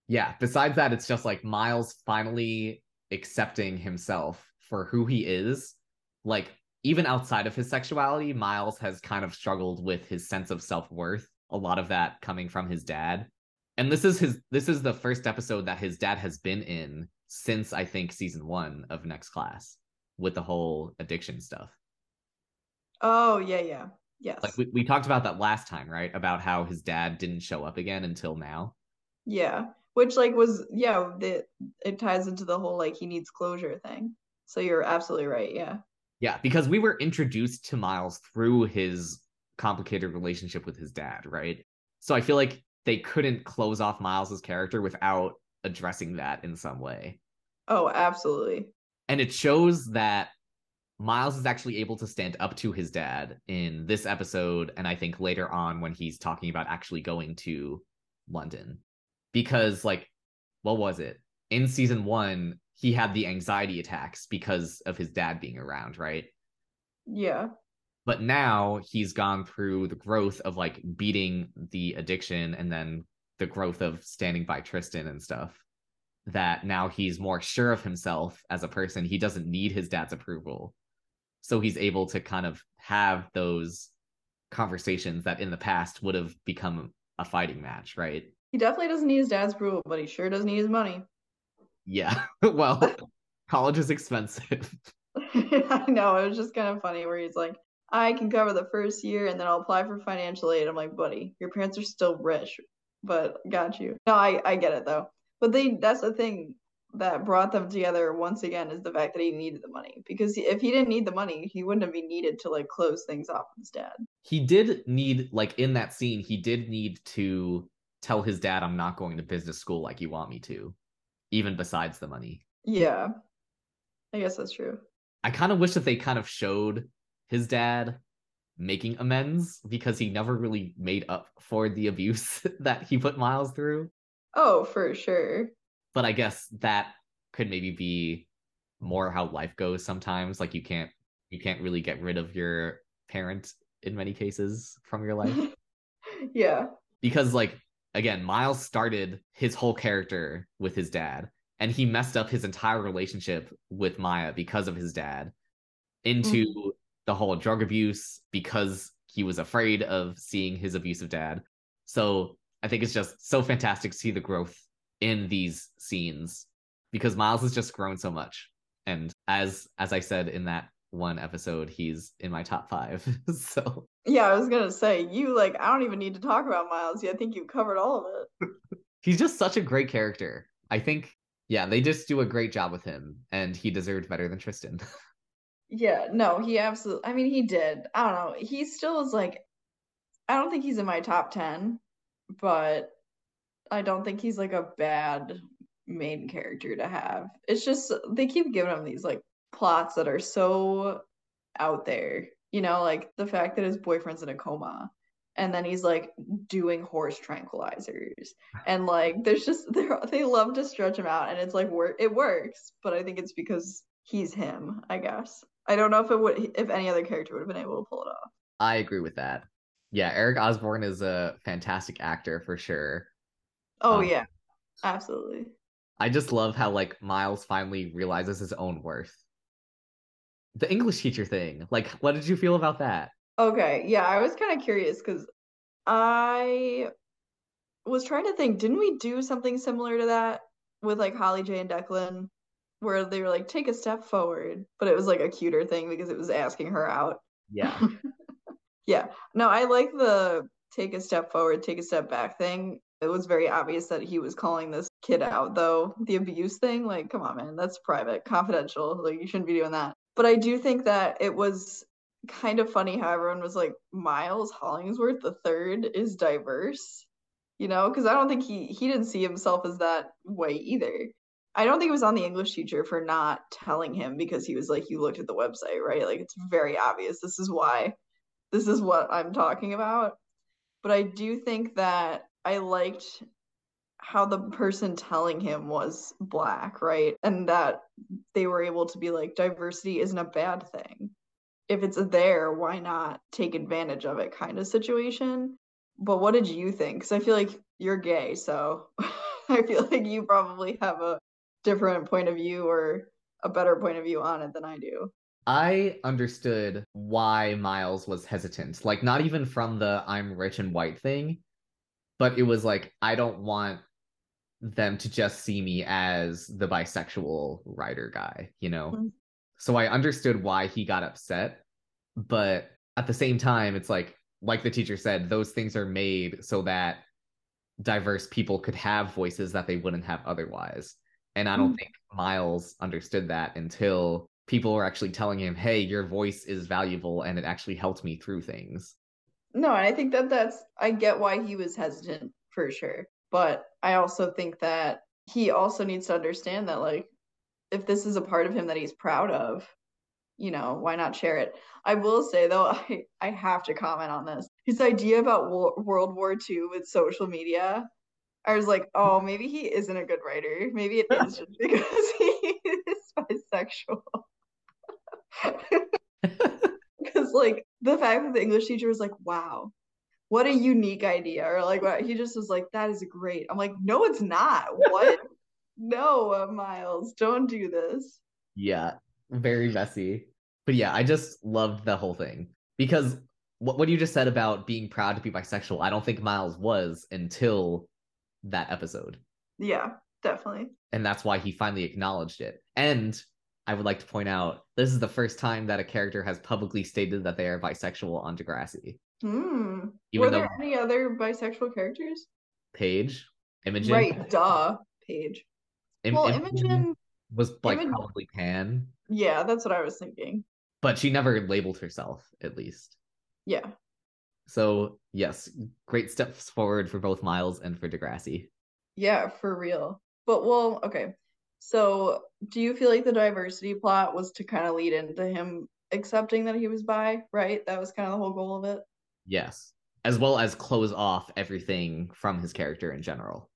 yeah, besides that, it's just like Miles finally accepting himself for who he is. Like, even outside of his sexuality, Miles has kind of struggled with his sense of self-worth. A lot of that coming from his dad. And this is the first episode that his dad has been in since, I think, season 1 of Next Class, with the whole addiction stuff. Oh, yeah. Yes. Like, we talked about that last time, right? About how his dad didn't show up again until now. Yeah. Which, like, was, yeah, it ties into the whole, like, he needs closure thing. So you're absolutely right, yeah. Yeah, because we were introduced to Miles through his complicated relationship with his dad, right? So I feel like they couldn't close off Miles's character without addressing that in some way. Oh, absolutely. And it shows that Miles is actually able to stand up to his dad in this episode, and I think later on when he's talking about actually going to London. Because, like, what was it? In season 1, he had the anxiety attacks because of his dad being around, right? Yeah. But now he's gone through the growth of, like, beating the addiction and then the growth of standing by Tristan and stuff. That now he's more sure of himself as a person. He doesn't need his dad's approval. So he's able to kind of have those conversations that in the past would have become a fighting match, right? He definitely doesn't need his dad's approval, but he sure does need his money. Yeah. Well, college is expensive. I know. It was just kind of funny where he's like, I can cover the first year and then I'll apply for financial aid. I'm like, buddy, your parents are still rich, but got you. No, I get it though. But that's the thing that brought them together once again, is the fact that he needed the money. Because if he didn't need the money, he wouldn't have been needed to like close things off with his dad. He did need, like in that scene, he did need to tell his dad, I'm not going to business school like you want me to, even besides the money. Yeah, I guess that's true. I kind of wish that they kind of showed his dad making amends, because he never really made up for the abuse that he put Miles through. Oh, for sure. But I guess that could maybe be more how life goes sometimes. Like, you can't you can't really get rid of your parents in many cases from your life. Yeah. Because, like, again, Miles started his whole character with his dad, and he messed up his entire relationship with Maya because of his dad, into mm-hmm. the whole drug abuse, because he was afraid of seeing his abusive dad. So I think it's just so fantastic to see the growth in these scenes, because Miles has just grown so much. And as I said in that one episode, he's in my top 5. So yeah, I was gonna say, you, like, I don't even need to talk about Miles. Yeah, I think you covered all of it. He's just such a great character. I think, yeah, they just do a great job with him, and he deserved better than Tristan. Yeah, no, he absolutely, I mean, he did. I don't know, he still is, like, I don't think he's in my top 10, but I don't think he's, like, a bad main character to have. It's just, they keep giving him these, like, plots that are so out there, you know, like the fact that his boyfriend's in a coma and then he's, like, doing horse tranquilizers, and, like, there's just, they love to stretch him out, and it's like it works, but I think it's because he's him, I guess. I don't know if any other character would have been able to pull it off. I agree with that. Yeah, Eric Osborne is a fantastic actor for sure. Oh yeah, absolutely. I just love how, like, Miles finally realizes his own worth. The English teacher thing, like, what did you feel about that? Okay, yeah, I was kind of curious, because I was trying to think, didn't we do something similar to that with, like, Holly J and Declan, where they were like, take a step forward, but it was, like, a cuter thing because it was asking her out. Yeah. Yeah, no, I like the take a step forward, take a step back thing. It was very obvious that he was calling this kid out, though. The abuse thing, like, come on, man, that's private, confidential. Like, you shouldn't be doing that. But I do think that it was kind of funny how everyone was like, Miles Hollingsworth III is diverse, you know? Because I don't think he didn't see himself as that way either. I don't think it was on the English teacher for not telling him, because he was like, you looked at the website, right? Like, it's very obvious. This is why. This is what I'm talking about. But I do think that I liked how the person telling him was Black, right? And that they were able to be like, diversity isn't a bad thing. If it's there, why not take advantage of it, kind of situation. But what did you think? Because I feel like you're gay, so I feel like you probably have a different point of view, or a better point of view on it than I do. I understood why Miles was hesitant. Like, not even from the I'm rich and white thing, but it was like, I don't want them to just see me as the bisexual writer guy, you know? Mm-hmm. So I understood why he got upset, but at the same time, it's like the teacher said, those things are made so that diverse people could have voices that they wouldn't have otherwise. And I don't think Miles understood that until people were actually telling him, hey, your voice is valuable and it actually helped me through things. No, and I think I get why he was hesitant for sure. But I also think that he also needs to understand that, like, if this is a part of him that he's proud of, you know, why not share it? I will say, though, I have to comment on this. His idea about World War II with social media, I was like, oh, maybe he isn't a good writer. Maybe it is just because he is bisexual. Because, like, the fact that the English teacher was like, wow, what a unique idea. Or, like, wow, he just was like, that is great. I'm like, no, it's not. What? No, Miles, don't do this. Yeah, very messy. But yeah, I just loved the whole thing. Because what you just said about being proud to be bisexual, I don't think Miles was until that episode. Yeah, definitely. And that's why he finally acknowledged it. And I would like to point out, this is the first time that a character has publicly stated that they are bisexual on Degrassi. Were there any other bisexual characters? Paige, Imogen. Right, duh, Paige. Imogen was, like, probably pan. Yeah, that's what I was thinking. But she never labeled herself, at least. Yeah. So, yes, great steps forward for both Miles and for Degrassi. Yeah, for real. But, well, okay. So do you feel like the diversity plot was to kind of lead into him accepting that he was bi, right? That was kind of the whole goal of it? Yes. As well as close off everything from his character in general.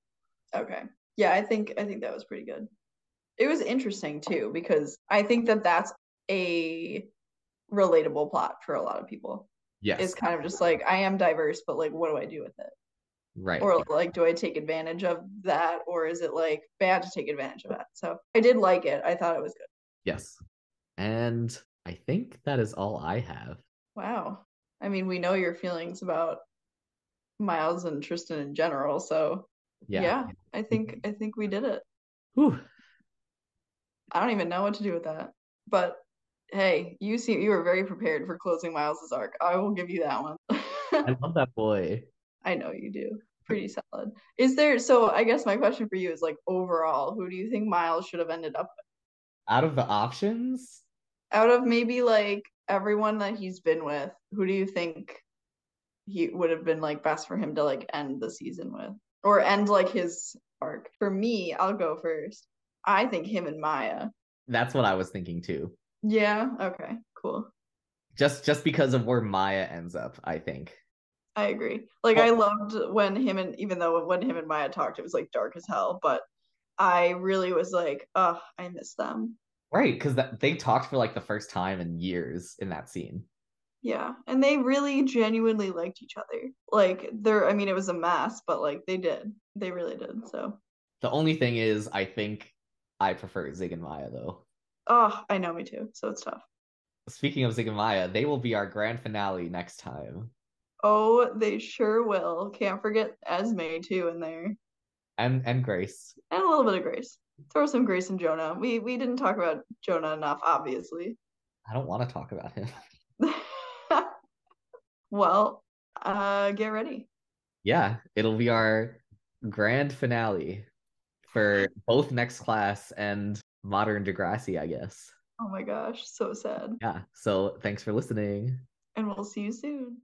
Okay. Yeah, I think that was pretty good. It was interesting, too, because I think that that's a relatable plot for a lot of people. Yes. It's kind of just like, I am diverse, but like, what do I do with it? Right. Or like, do I take advantage of that? Or is it like bad to take advantage of that? So I did like it. I thought it was good. Yes. And I think that is all I have. Wow. I mean, we know your feelings about Miles and Tristan in general. So yeah, I think we did it. Whew. I don't even know what to do with that. But hey, you were very prepared for closing Miles's arc. I will give you that one. I love that boy. I know you do. Pretty solid. So I guess my question for you is like, overall, who do you think Miles should have ended up with? Out of the options? Out of maybe like everyone that he's been with, who do you think he would have been like best for him to like end the season with? Or end like his arc? For me, I'll go first. I think him and Maya. That's what I was thinking too. Yeah, okay, cool. Just because of where Maya ends up, I think. I agree. Like, I loved when him and Maya talked, it was like dark as hell, but I really was like, oh, I miss them. Right, because they talked for like the first time in years in that scene. Yeah, and they really genuinely liked each other. Like, it was a mess, but like they did. They really did, so. The only thing is, I think I prefer Zig and Maya though. Oh, I know, me too. So it's tough. Speaking of Zig and Maya, they will be our grand finale next time. Oh, they sure will. Can't forget Esme too in there. And Grace. And a little bit of Grace. Throw some Grace and Jonah. We didn't talk about Jonah enough, obviously. I don't want to talk about him. Well, get ready. Yeah, it'll be our grand finale for both Next Class and Modern Degrassi, I guess. Oh my gosh, so sad. Yeah, so thanks for listening. And we'll see you soon.